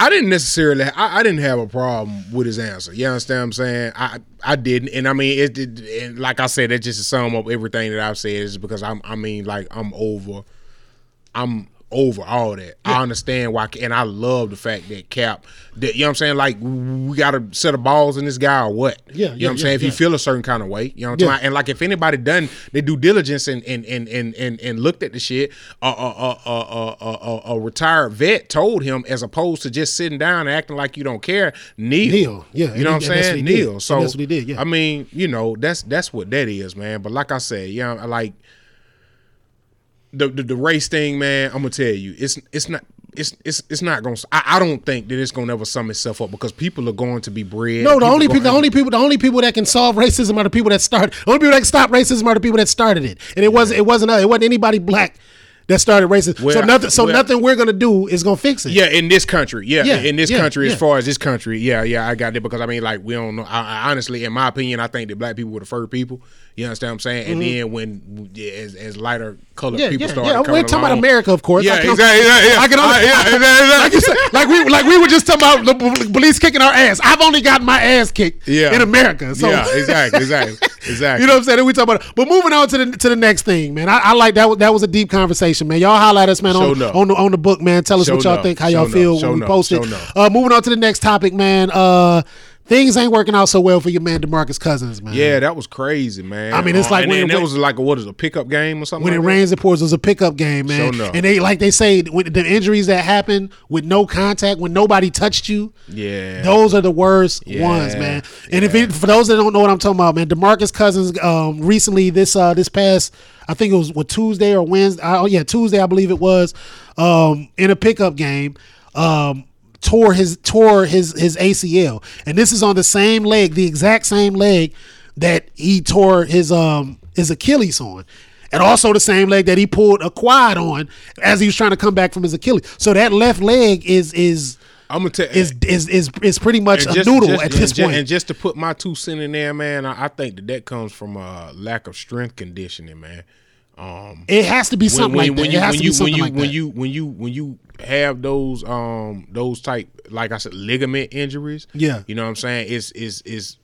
I didn't necessarily. I didn't have a problem with his answer. You understand what I'm saying? I didn't, and I mean, and like I said, that just to sum up everything that I've said is because I'm over all that. Yeah. I understand why, and I love the fact that Cap. That, you know what I'm saying? Like, we got a set of balls in this guy or what? Yeah. You know what I'm saying? If you feel a certain kind of way, you know what I'm saying? And like, if anybody done their due diligence and looked at the shit, a retired vet told him, as opposed to just sitting down and acting like you don't care, kneel. Yeah. You know what I'm saying? Kneel. So that's what he did. Yeah. I mean, you know, that's what that is, man. But like I said, yeah, you know, like. The race thing, man. I'm gonna tell you, it's not gonna. I don't think that it's gonna ever sum itself up because people are going to be bred. No, the only people that can solve racism are the people that started. The only people that can stop racism are the people that started it, and it wasn't anybody black that started racism. Well, nothing we're gonna do is gonna fix it. Yeah, in this country. Yeah, in this country. As far as this country. Yeah, I got it because I mean, like, we don't know. I honestly, in my opinion, I think that black people were the first people. You understand what I'm saying? And then when as lighter colored people started coming along. We're talking about America, of course. Yeah, exactly. Like we were just talking about the police kicking our ass. I've only got my ass kicked in America. So. Yeah, exactly. You know what I'm saying? We talking about. But moving on to the next thing, man. I like that was a deep conversation, man. Y'all highlight us, man, on the book, man. Tell us what y'all think, how y'all feel when we post it. Moving on to the next topic, man. Things ain't working out so well for your man DeMarcus Cousins, man. Yeah, that was crazy, man. I mean, it's like it was a pickup game or something. When it rains, it pours. It was a pickup game, man. Sure enough. And they say, with the injuries that happen with no contact, when nobody touched you, those are the worst ones, man. And for those that don't know what I'm talking about, man, DeMarcus Cousins recently this past, I think it was Tuesday or Wednesday. Tuesday, I believe it was, in a pickup game. Tore his ACL, and this is on the same leg, the exact same leg that he tore his Achilles on, and also the same leg that he pulled a quad on as he was trying to come back from his Achilles. So that left leg is pretty much a noodle at this point. And just to put my 2 cents in there, man, I think that comes from a lack of strength conditioning, man. It has to be something like that. It has to be something like that. When you have those type, like I said, ligament injuries. Yeah. You know what I'm saying? It's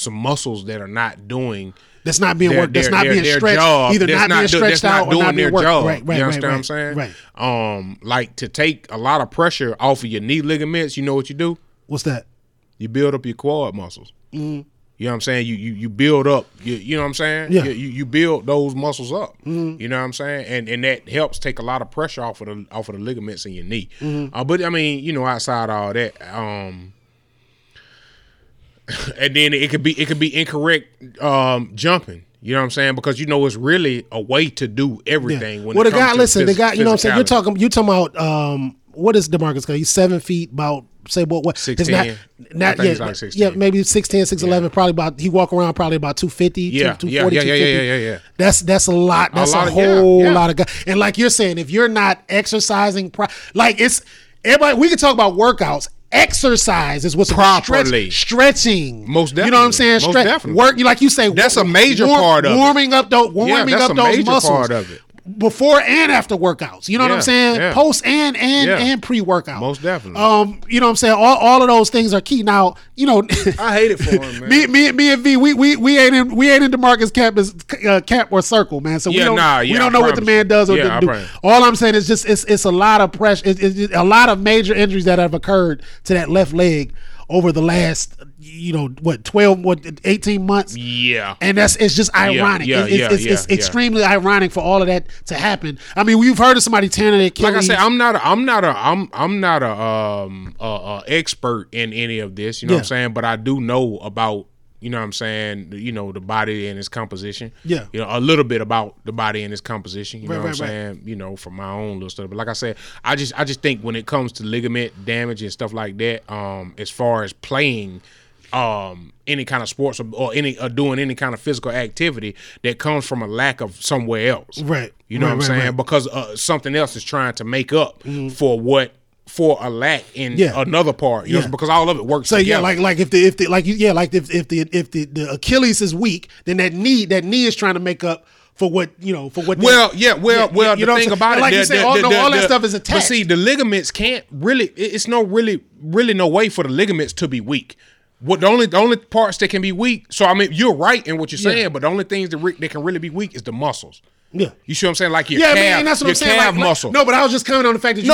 some muscles that are not doing that's not being stretched out or not being worked. Right, you understand what I'm saying? Right. Like, to take a lot of pressure off of your knee ligaments, you know what you do? What's that? You build up your quad muscles. Mm-hmm. You know what I'm saying? You build up. You know what I'm saying? Yeah. You build those muscles up. Mm-hmm. You know what I'm saying? And that helps take a lot of pressure off of the ligaments in your knee. Mm-hmm. But I mean, you know, outside all that, and then it could be incorrect jumping. You know what I'm saying? Because you know it's really a way to do everything. Yeah. When well, it the comes guy, to listen, the guy, you know what I'm saying? You're talking about what is DeMarcus? He's 7 feet, about. Say what 16. Not yet, like 16. Yeah, maybe 6'10", 6'11", probably about he walk around probably about 250, yeah, 240, 250. Yeah. That's a lot. That's a lot whole lot of guys. And like you're saying, if you're not exercising like it's everybody we can talk about workouts. Exercise is what's properly stretching. Most definitely. You know what I'm saying? Work like you say that's a major part of it. Warming up those muscles. Part of it. Before and after workouts, you know what I'm saying? Yeah. Post and pre-workout. Most definitely. You know what I'm saying? All of those things are key. Now, you know, I hate it for him, man. me and V, we ain't in DeMarcus cap or circle, man. So we don't know what the man does or didn't do. All I'm saying is just it's a lot of pressure. It's a lot of major injuries that have occurred to that left leg over the last 18 months. Yeah. And it's just ironic. It's extremely ironic for all of that to happen. I mean, we've heard of somebody tearing their Achilles. Like I said, I'm not a expert in any of this, you know what I'm saying? But I do know about, you know what I'm saying, you know, the body and its composition. Yeah. You know, a little bit about the body and its composition, you know what I'm saying? You know, from my own little stuff. But like I said, I just think when it comes to ligament damage and stuff like that, as far as playing any kind of sports or doing any kind of physical activity that comes from a lack of somewhere else. Right. You know what I'm saying? Right. Because something else is trying to make up for a lack in another part, you know, because all of it works together. So if the Achilles is weak, then that knee is trying to make up for what, you know, for what. The thing about it, like you say, all that stuff is attached. But see, the ligaments can't really. It's no really no way for the ligaments to be weak. What the only parts that can be weak. So I mean, you're right in what you're saying, but the only things that can really be weak is the muscles. Yeah, you see what I'm saying? Like your calf muscle. No, but I was just commenting on the fact that you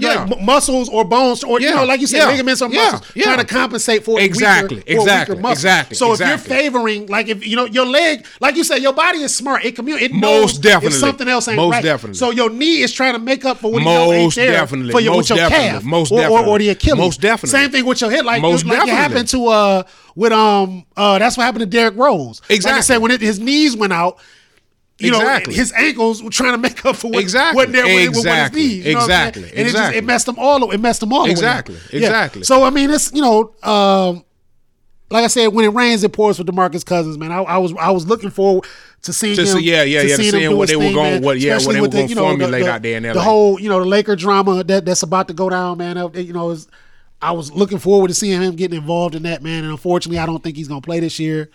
said muscles or bones or you know, like you said, ligaments or muscles trying to compensate for a weaker muscle. So if you're favoring, like if you know your leg, like you said, your body is smart. It communicates. Most definitely, if something else ain't right. Definitely. So your knee is trying to make up for what your calf or the Achilles. Most definitely. Same thing with your hip, like it happened to that's what happened to Derrick Rose. Exactly. Like I said, when his knees went out. You know, his ankles were trying to make up for what his knees. You know what I'm and it messed them all up. It messed them all up. Exactly. So, I mean, it's, you know, like I said, when it rains, it pours for DeMarcus Cousins, man. I was looking forward to seeing him. To seeing what they were going to formulate out there in LA. The whole, you know, the Laker drama that's about to go down, man. You know, I was looking forward to seeing him getting involved in that, man. And unfortunately, I don't think he's going to play this year.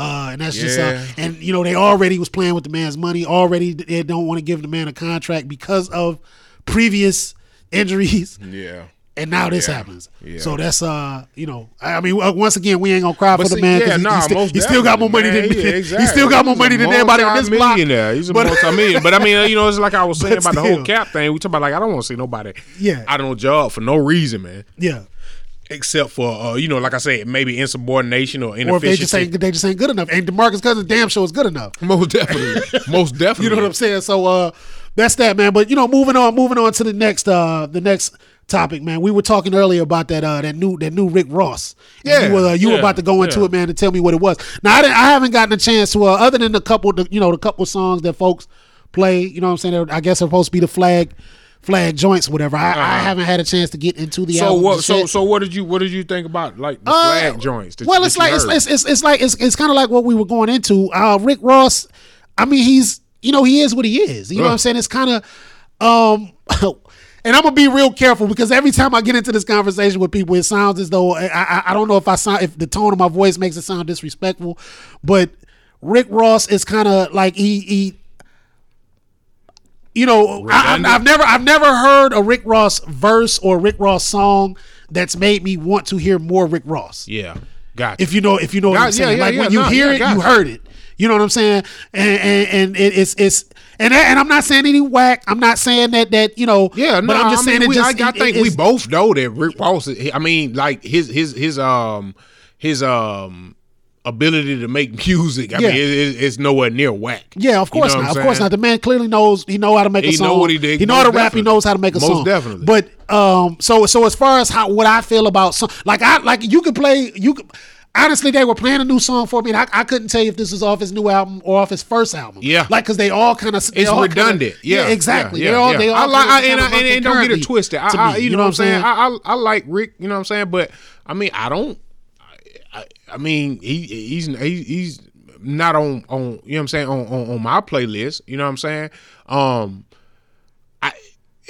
And that's just and you know they already was playing with the man's money. Already they don't want to give the man a contract because of previous injuries. Yeah. And now this happens. Yeah. So that's you know, I mean, once again, we ain't gonna cry for the man because he still got more money than everybody on this block. He's a multi-millionaire. But I mean, you know, it's like I was saying about the whole cap thing. We talking about like I don't want to see nobody out on job for no reason, man. Yeah. Except for, you know, like I said, maybe insubordination or inefficiency. Or if they just ain't good enough. And DeMarcus Cousins damn sure is good enough. Most definitely. You know what I'm saying? So that's that, man. But, you know, moving on to the next topic, man. We were talking earlier about that new Rick Ross. Yeah. And you were about to go into it, man, and tell me what it was. Now, I haven't gotten a chance to, other than the couple songs that folks play, you know what I'm saying? I guess they're supposed to be the flag joints, whatever. I haven't had a chance to get into the album. So what did you think about like the flag joints? Well, it's kind of like what we were going into. Rick Ross, I mean, he's, you know, he is what he is. You know what I'm saying? It's kind of and I'm gonna be real careful because every time I get into this conversation with people, it sounds as though I don't know if the tone of my voice makes it sound disrespectful, but Rick Ross is kind of like he you know, I've never heard a Rick Ross verse or a Rick Ross song that's made me want to hear more Rick Ross. Yeah, gotcha. If you know what I'm saying, you heard it. You know what I'm saying? And it's I'm not saying any whack. I'm not saying that you know. Yeah, no. But I'm just saying it. I think we both know that Rick Ross. I mean, like his his ability to make music, I mean, it's nowhere near whack. Yeah, of course not. Of course not. The man clearly knows. He know how to make a song. Know what he did. He know how to rap. He knows how to make a song. Most definitely. But so as far as how what I feel about some, like you could play. Honestly, they were playing a new song for me, and I couldn't tell you if this was off his new album or off his first album. Yeah, like because they all kind of it's redundant. Exactly. And don't get it twisted. You know what I'm saying? I like Rick. You know what I'm saying? But I mean, I don't. I mean, he's not on you know what I'm saying on my playlist. You know what I'm saying?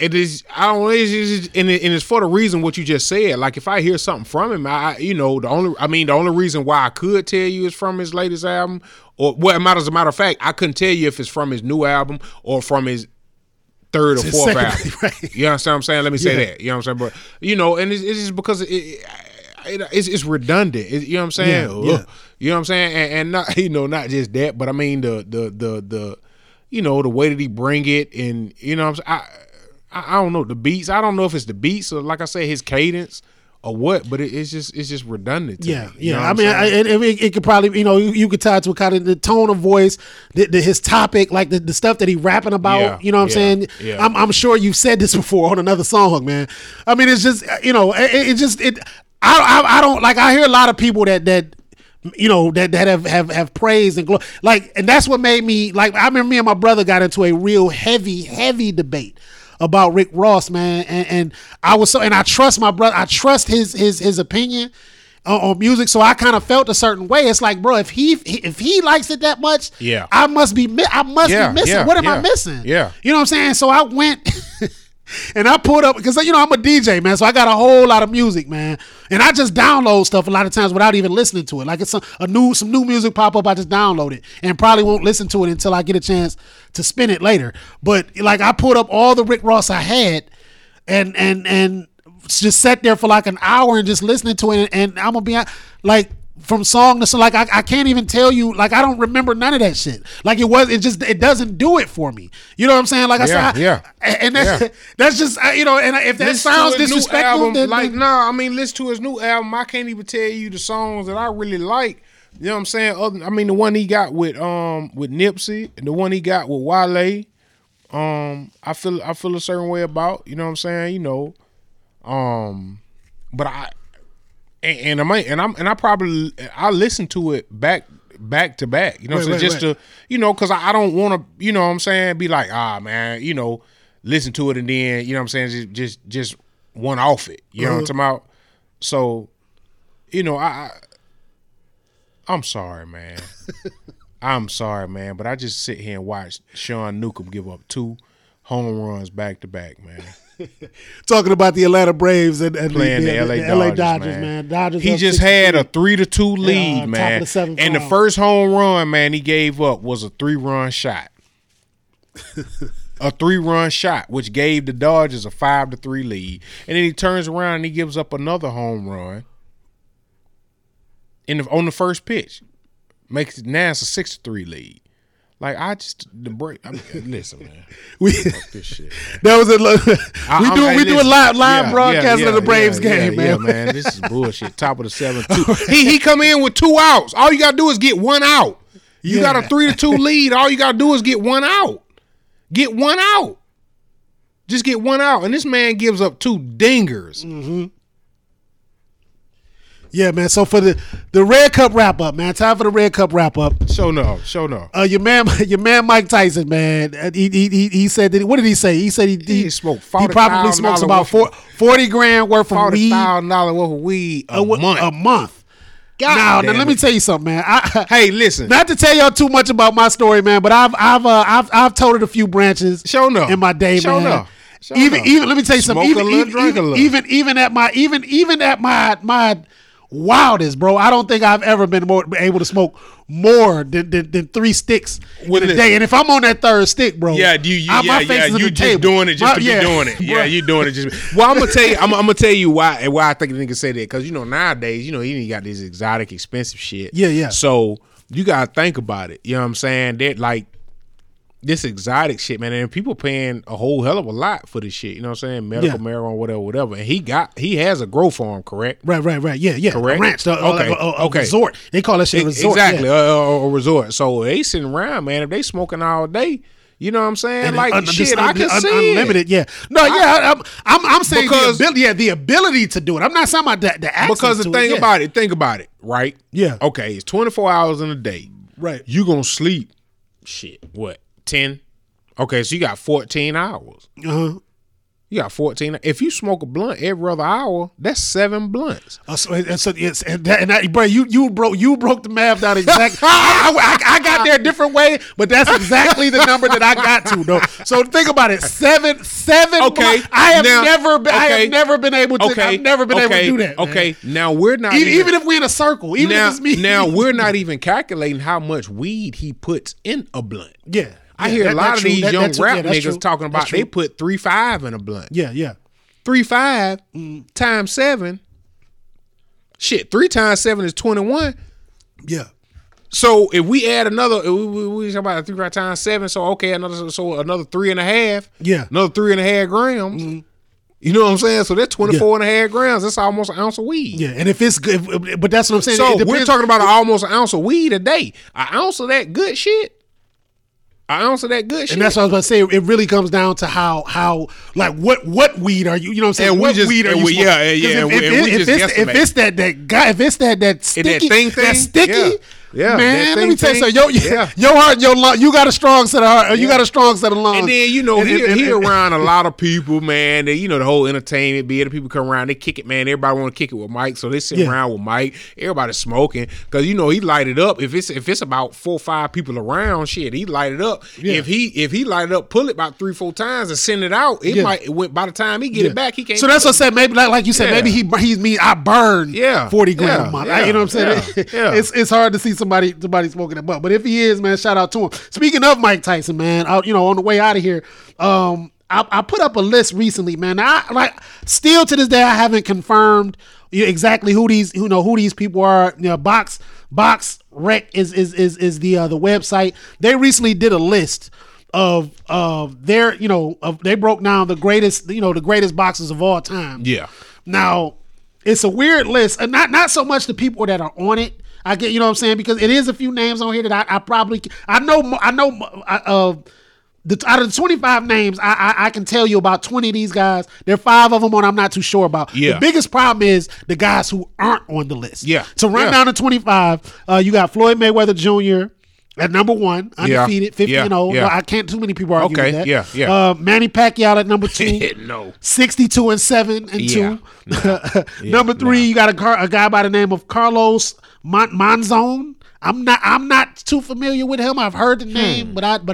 It's for the reason what you just said. Like if I hear something from him, the only reason why I could tell you is from his latest album, or as a matter of fact, I couldn't tell you if it's from his new album or from his third or fourth album. Right. You understand what I'm saying? Let me say that. You know what I'm saying? But and it's just because it's redundant. You know what I'm saying? Yeah, yeah. You know what I'm saying? And not not just that, but I mean the way that he bring it, and you know what I'm saying. I don't know the beats. I don't know if it's the beats or, like I said, his cadence or what, but it's just redundant. I mean, it could probably you could tie it to kind of the tone of voice, his topic, like the stuff that he rapping about. You know what I'm saying? Yeah. I'm sure you've said this before on another song, man. I mean, it's just it. I don't like. I hear a lot of people that. That have praise and glory, like, and that's what made me like. I remember me and my brother got into a real heavy debate about Rick Ross, man, and I was so, and I trust my brother. I trust his opinion on music, so I kind of felt a certain way. It's like, bro, if he likes it that much, I must be missing. Yeah, what am I missing? Yeah, you know what I'm saying. So I went. And I pulled up because I'm a DJ, man, so I got a whole lot of music, man, and I just download stuff a lot of times without even listening to it. Like it's some new music pop up, I just download it and probably won't listen to it until I get a chance to spin it later. But like I pulled up all the Rick Ross I had, and just sat there for like an hour and just listening to it. And I'm gonna be like, from song to song, like I can't even tell you, like I don't remember none of that shit. Like it doesn't do it for me. You know what I'm saying? Like that's just and if that sounds disrespectful, then I mean, listen to his new album. I can't even tell you the songs that I really like. You know what I'm saying? The one he got with Nipsey and the one he got with Wale, I feel a certain way about. You know what I'm saying? But I. And I listen to it back to back. You know what I'm saying? Because I don't want to, you know what I'm saying, be like, listen to it and then, you know what I'm saying, just one off it. You know what I'm talking about? So, I'm sorry, man. I'm sorry, man, but I just sit here and watch Sean Newcomb give up 2 home runs back to back, man. Talking about the Atlanta Braves and playing the LA Dodgers, man. Dodgers, he just had a 3-2 lead, man. And the first home run, man, he gave up was a 3-run shot. A 3-run shot, which gave the Dodgers a 5-3 lead. And then he turns around and he gives up another home run on the first pitch. Makes it now it's a 6-3 lead. Like listen, man. Fuck this shit, man. That was we do a live broadcast of the Braves game, man. Yeah, man, this is bullshit. Top of the 7th. He come in with 2 outs. All you gotta do is get 1 out. You got a 3-2 lead. All you gotta do is get 1 out. Get 1 out. Just get 1 out, and this man gives up 2 dingers. Mm-hmm. Yeah, man. So for the Red Cup wrap up, man. Time for the Red Cup wrap up. Show no. Your man, Mike Tyson, man. He said that. What did he say? He said he smoked. He probably smokes about $40,000 worth of weed. $40,000 worth of weed a month. Now let me tell you something, man. Hey, listen. Not to tell y'all too much about my story, man, but I've toted a few branches. Show no. In my day, show man. Show no. Show even no. Even let me tell you something. Smoke even at my wildest, bro. I don't think I've ever been able to smoke more than 3 sticks in a day. And if I'm on that third stick, bro, you're just doing it. Yeah, you're doing it. Well, I'm gonna tell you, I'm gonna tell you why and why I think the nigga say that, because nowadays, you ain't got this exotic, expensive shit. Yeah, yeah. So you gotta think about it. You know what I'm saying? That like this exotic shit, man, and people paying a whole hell of a lot for this shit. You know what I'm saying? Medical marijuana, whatever, whatever. And he has a grow farm, correct? Right. Yeah. Correct. A ranch, okay. A resort. They call that shit a resort. Exactly, a resort. So they sitting around, man. If they smoking all day, you know what I'm saying? And like shit, I can see unlimited. Yeah. No, yeah. I'm saying the ability to do it. I'm not saying about the access. Because think about it. Right. Yeah. Okay. It's 24 hours in a day. Right. You gonna sleep? Shit. What? 10. Okay, so you got 14 hours. Uh-huh. You got 14. If you smoke a blunt every other hour, that's 7 blunts. Bro, you broke the math down exactly. I got there a different way, but that's exactly the number that I got to, though. So think about it, seven. Okay, blunts. I've never been able to do that. Man. Okay, now we're not even if we're in a circle. Even if it's me. Now we're not even calculating how much weed he puts in a blunt. Yeah. I hear a lot of these young rap niggas talking about they put 3.5 in a blunt. Yeah. 3.5 times 7. Shit, 3 times 7 is 21. Yeah. So if we add another, we talking about 3 times 7. So okay, another 3.5. Yeah. Another 3.5 grams. Mm-hmm. You know what I'm saying? So that's 24 and a half grams. That's almost an ounce of weed. Yeah, and if it's good, but that's what I'm saying. So we're talking about almost an ounce of weed a day. An ounce of that good shit. I answer that good shit. And that's what I was about to say. It really comes down to how like what weed are you? You know what I'm saying? And what weed are you smoking? Yeah. If it's that sticky. Yeah, man, let me tell you something. Your heart, your lung, you got a strong set of heart. You got a strong set of lungs. And then he around a lot of people, man. They, the whole entertainment bit. The people come around, they kick it, man. Everybody want to kick it with Mike, so they sit around with Mike. Everybody smoking because he light it up. If it's about 4 or 5 people around, shit, he light it up. Yeah. If he light it up, pull it about 3-4 times and send it out. It might by the time he get it back, he can't. So that's what I said. Maybe like you said, maybe he mean I burn 40 grams a month. You know what I'm saying? Yeah. It's hard to see somebody smoking a butt, but if he is, man, shout out to him. Speaking of Mike Tyson, man, on the way out of here, I put up a list recently, man. Now, still to this day, I haven't confirmed exactly who these people are. Box Rec is the website. They recently did a list of their they broke down the greatest boxers of all time. Yeah. Now it's a weird list, and not so much the people that are on it. I get, you know what I'm saying? Because it is a few names on here that I know, out of the 25 names, I can tell you about 20 of these guys. There are 5 of them on I'm not too sure about. Yeah. The biggest problem is the guys who aren't on the list. Yeah. So run down to 25, you got Floyd Mayweather Jr., at number 1, undefeated, 50-0. Yeah. No, I can't. Too many people argue with that. Yeah. Manny Pacquiao at number 2. No. 62-7 2. Number 3, you got a guy by the name of Carlos Monzón. I'm not too familiar with him. I've heard the name, but I'm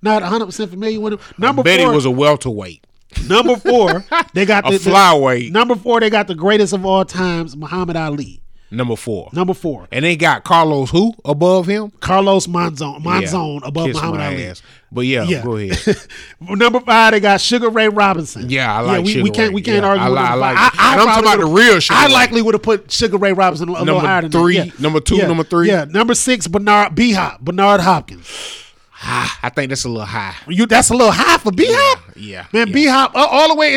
not 100% familiar with him. Number 4, he was a welterweight. Number 4, they got a flyweight. Number 4, they got the greatest of all times, Muhammad Ali. Number 4. And they got Carlos who above him? Carlos Monzón above Kiss Muhammad Ali. Ass. But go ahead. Number 5, they got Sugar Ray Robinson. Yeah, I like Sugar Ray. We can't argue with him. I'm talking about the real Sugar Ray. I likely would have put Sugar Ray Robinson a little higher than that. Number 3. Yeah, number 6, Bernard Hopkins. I think that's a little high. That's a little high for B-Hop? Yeah. Man, B-Hop all the way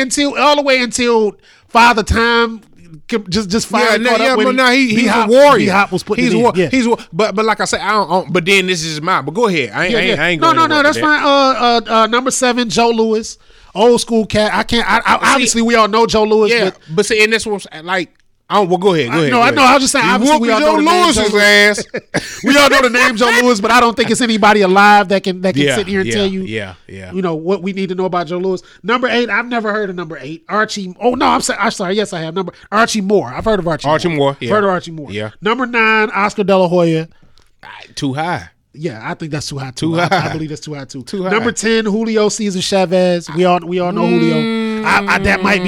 until Father Time just fire. He's a warrior. B-Hop was putting it in. But like I said, but then this is mine. But go ahead. I ain't going. No. That's fine. Number 7, Joe Louis, old school cat. Obviously, we all know Joe Louis. Yeah, but see, and that's what I'm like. Well, go ahead. I know. I was just saying. Obviously, we all know Joe Louis' ass. We all know the name Joe Louis, but I don't think it's anybody alive that can sit here and tell you. Yeah. You know what we need to know about Joe Louis. Number 8. I've never heard of number 8. Archie. Oh no, I'm sorry. Yes, I have. Archie Moore. I've heard of Archie Moore. Yeah. Heard of Archie Moore. Yeah. Number 9. Oscar De La Hoya. Too high. Yeah, I think that's too high. I believe that's too high too. Number 10, Julio Cesar Chavez. We all know Julio. That might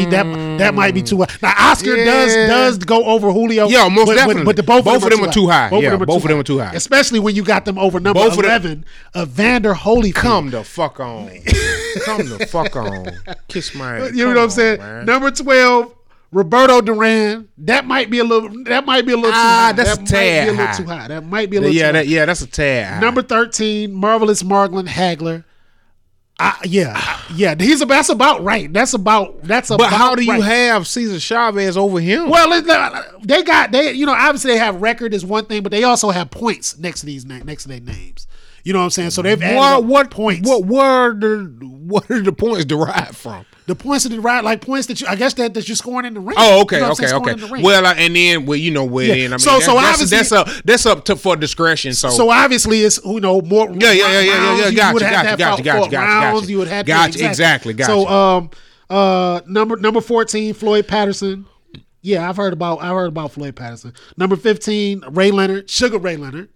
be too high. Now Oscar does go over Julio. Yeah, most definitely. But both of them are too high. Both of them are too high. Especially when you got them over number 11, Evander Holyfield. Come the fuck on. Kiss my ass. You know what I'm saying? Man. Number 12. Roberto Duran, that might be a little too high. That might be a little too high. That's a tad high. Number 13, Marvelous Marlon Hagler. Yeah. That's about right. But how do you have Cesar Chavez over him? Well, obviously they have record is one thing, but they also have points next to their names. You know what I'm saying? So they've added what points? What are the points derived from? The points are derived like points that you, I guess that you're scoring in the ring. Oh, okay, you know okay. Well, I mean, that's up to for discretion. So obviously it's more. Yeah. Gotcha. You would have exactly. So number 14, Floyd Patterson. Yeah, I've heard about Floyd Patterson. Number 15, Ray Leonard, Sugar Ray Leonard.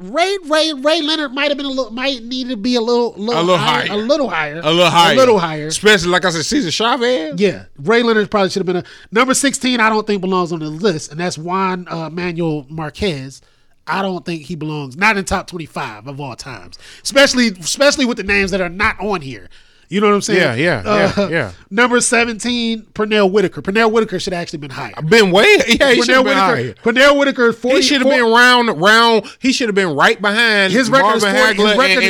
Ray Leonard might need to be a little higher, especially like I said, Cesar Chavez. Yeah, Ray Leonard probably should have been number 16. I don't think belongs on the list, and that's Juan Manuel Marquez. I don't think he belongs, not in top 25 of all times, especially with the names that are not on here. You know what I'm saying? Yeah. Number 17, Pernell Whitaker. Pernell Whitaker should have actually been higher. He should have been higher. Pernell Whitaker, 40. He should have been round. He should have been right behind. His record is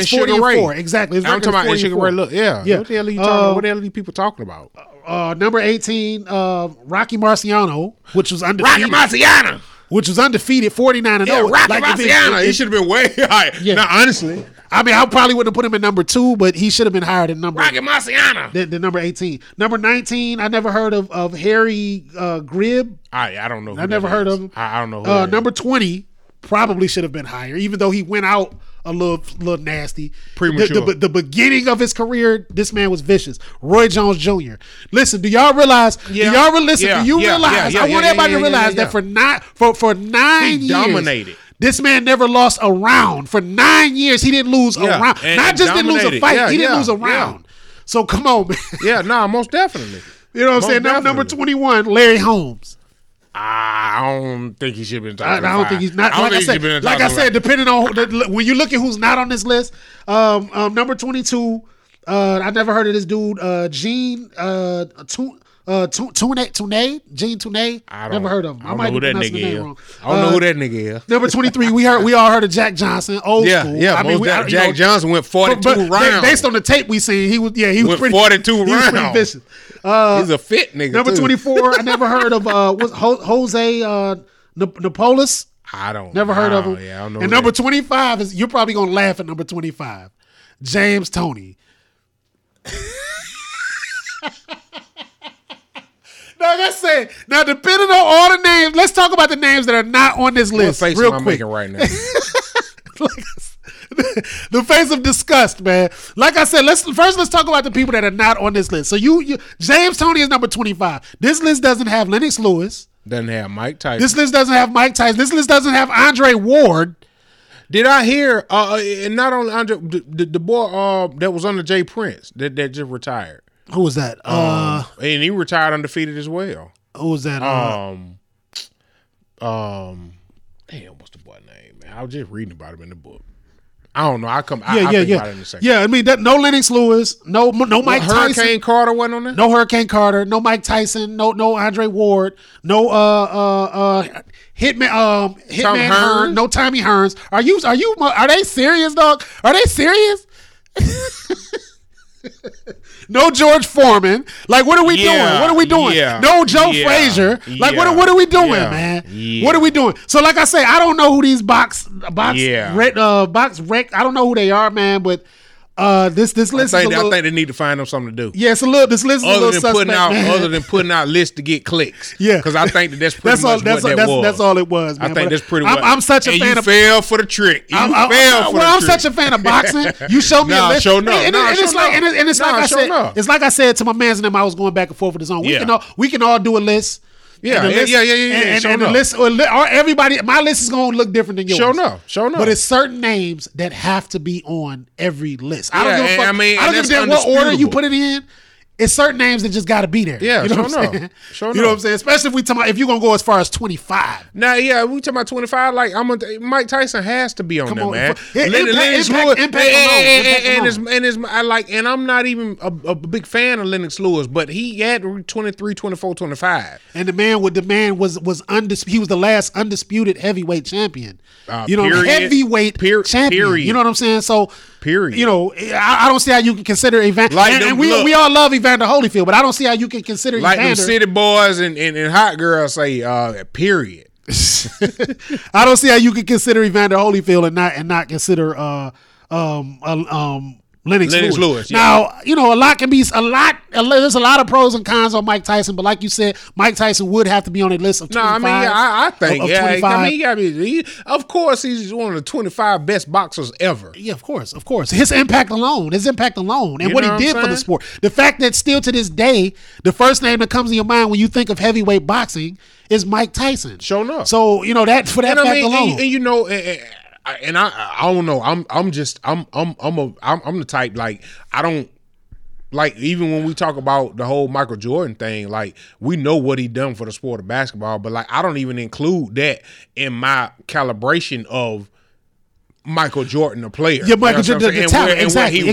40 and 4. Exactly. His record is 40 and 4. Yeah. What the hell are you talking about? What the hell are these people talking about? Number 18, Rocky Marciano, which was undefeated. Rocky Marciano! Which was undefeated, 49 and 0. Yeah, Rocky Marciano. He should have been way higher. Yeah. Now, honestly, I mean, I probably wouldn't have put him at number 2, but he should have been higher than number Rocky Marciano. Than number 18. Number 19, I never heard of Harry Gribb. I don't know. I never heard of him. I don't know. Who number 20 probably should have been higher, even though he went out a little nasty. Premature. The beginning of his career, this man was vicious. Roy Jones Jr. Listen, do y'all realize? Yeah. Do you realize? I want everybody to realize that for 9 years, he dominated. This man never lost a round. For 9 years, he didn't lose a round. Not just dominated. Didn't lose a fight, he didn't lose a round. Yeah. So come on, man. Most definitely. You know what I'm saying? Now, number 21, Larry Holmes. I don't think he should have been talking. I don't think he's not. Like I said, depending on when you look at who's not on this list, number 22. I never heard of this dude, Gene Tooney. Gene Tooney. Never heard of him. I might be pronouncing the name wrong. I don't know who that nigga is. Number 23. We all heard of Jack Johnson. Old school. Yeah. Jack Johnson went 42 rounds. Based on the tape we seen, he was 42 rounds. Pretty vicious. He's a fit nigga. Number 24. I never heard of Jose Napolis. Never heard of him. Yeah, I don't know. And number 25 is, you're probably gonna laugh at number 25, James Toney. Now, that's it. Now, depending on all the names, let's talk about the names that are not on this list real quick. I'm making right now. The face of disgust, man. Like I said, let's talk about the people that are not on this list. So you James Toney is number 25. This list doesn't have Lennox Lewis. Doesn't have Mike Tyson. This list doesn't have Mike Tyson. This list doesn't have Andre Ward. Did I hear? And not only Andre, the boy that was under Jay Prince that just retired. Who was that? And he retired undefeated as well. Who was that? Damn, what's the boy name, man? I was just reading about him in the book. I don't know. I'll think about it in a second. Yeah, I mean, no Lennox Lewis, no Mike Tyson. Hurricane Carter wasn't on there? No Hurricane Carter, no Mike Tyson, no Andre Ward, no Hitman Hearns, no Tommy Hearns. Are they serious, dog? Are they serious? No George Foreman. Like, what are we doing? What are we doing? Yeah, no Joe Frazier. Like, what are we doing, man? Yeah. What are we doing? So, like I say, I don't know who these Box Rec. I don't know who they are, man. But this list. I think they need to find them something to do. Yeah, it's a little. This list is a little suspect, man. Other than putting out lists to get clicks. Yeah, because I think that that's pretty much what that was. That's all it was, man. I think that's pretty. I'm such a fan. You fell for the trick. I'm such a fan of boxing. You show me a list. It's like I said to my mans and them. I was going back and forth with this on. We can all do a list. And the list, or everybody, my list is gonna look different than yours. Sure enough. But it's certain names that have to be on every list. I don't give a fuck. I don't give a damn what order you put it in. It's certain names that just got to be there. Yeah, sure enough. You know what I'm saying? Especially if we talking about, if you're gonna go as far as 25. Now, we talking about 25. Like, Mike Tyson has to be on there, man. Lennox Lewis, and I'm not even a big fan of Lennox Lewis, but he had 23, 24, 25. And the man was undisputed. He was the last undisputed heavyweight champion. Heavyweight champion. You know what I'm saying? So. Period. You know, I don't see how you can consider Evander. Like and we all love Evander Holyfield, but I don't see how you can consider like Evander. Like them city boys and hot girls say, period. I don't see how you can consider Evander Holyfield and not consider Lennox Lewis. Yeah. Now, you know, there's a lot of pros and cons on Mike Tyson, but like you said, Mike Tyson would have to be on a list of 25. No, I mean, of course, he's one of the 25 best boxers ever. Yeah, of course. His impact alone, and what he did for the sport. The fact that still to this day, the first name that comes to your mind when you think of heavyweight boxing is Mike Tyson. Sure enough. So, you know, that fact alone. And you know, and I don't know. I'm the type, like, I don't, like, even when we talk about the whole Michael Jordan thing, like, we know what he done for the sport of basketball, but, like, I don't even include that in my calibration of Michael Jordan, the player. Yeah, Michael Jordan, the talent. Exactly.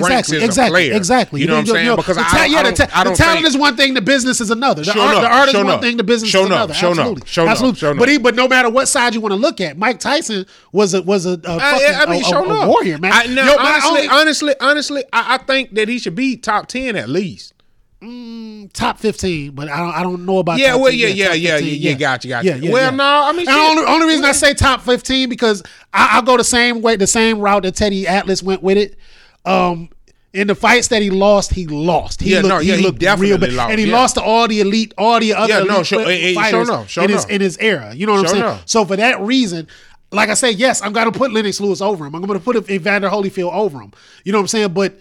Exactly. You know what I'm saying? Because the talent is one thing, the business is another. The art is one thing, the business is another. Absolutely. But no matter what side you want to look at, Mike Tyson was a warrior, man. Honestly, I think that he should be top 10 at least. Top 15, but I don't know about. Yeah, top 15. Gotcha. No, I mean, only reason I say top 15 because I go the same route that Teddy Atlas went with it. In the fights that he lost. He looked real bad. And he lost to all the elite fighters in his era. You know what I'm saying? So for that reason, like I say, yes, I'm going to put Lennox Lewis over him. I'm going to put Evander Holyfield over him. You know what I'm saying? But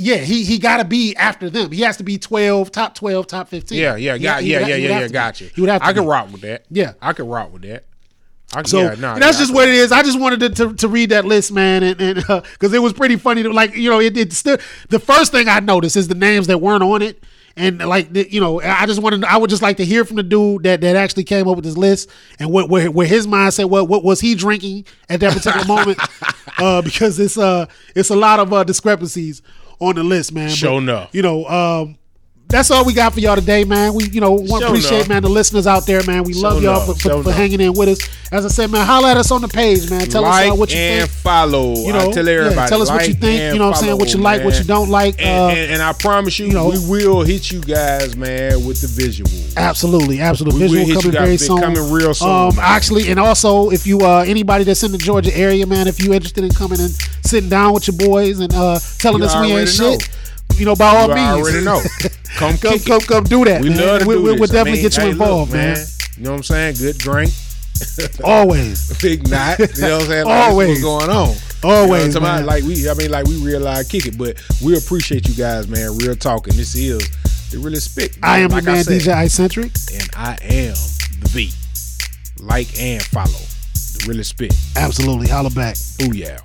yeah, he got to be after them. He has to be top 12, top 15. Gotcha. I can rock with that. Yeah. I can rock with that. That's just what it is. I just wanted to read that list, man, and because it was pretty funny. It still, the first thing I noticed is the names that weren't on it. And I would just like to hear from the dude that actually came up with this list and where his mindset. What was he drinking at that particular moment? Because it's a lot of discrepancies on the list, man. Sure enough. You know, that's all we got for y'all today, man. We, appreciate, man, the listeners out there, man. We love y'all for hanging in with us. As I said, man, holler at us on the page, man. Tell us what you think. Like and follow. Tell us what you think. You know what I'm saying? What you like, what you don't like. And I promise you, we will hit you guys, man, with the visual. Absolutely. Visual coming very soon. Coming real soon. Actually, and also, if you anybody that's in the Georgia area, man, if you interested in coming and sitting down with your boys and telling us we ain't shit. By all means. I already know. Come do that. We love to do this. We'll definitely get you involved, man. You know what I'm saying? Good drink. Always. Big night. You know what I'm saying? Always. What's going on? Always. We real live kick it, but we appreciate you guys, man. Real talking. This is the realest spit. I am your man, DJ iCENTRIC. And I am the V. Like and follow. The realest spit. Absolutely. Holla back. Ooh, yeah.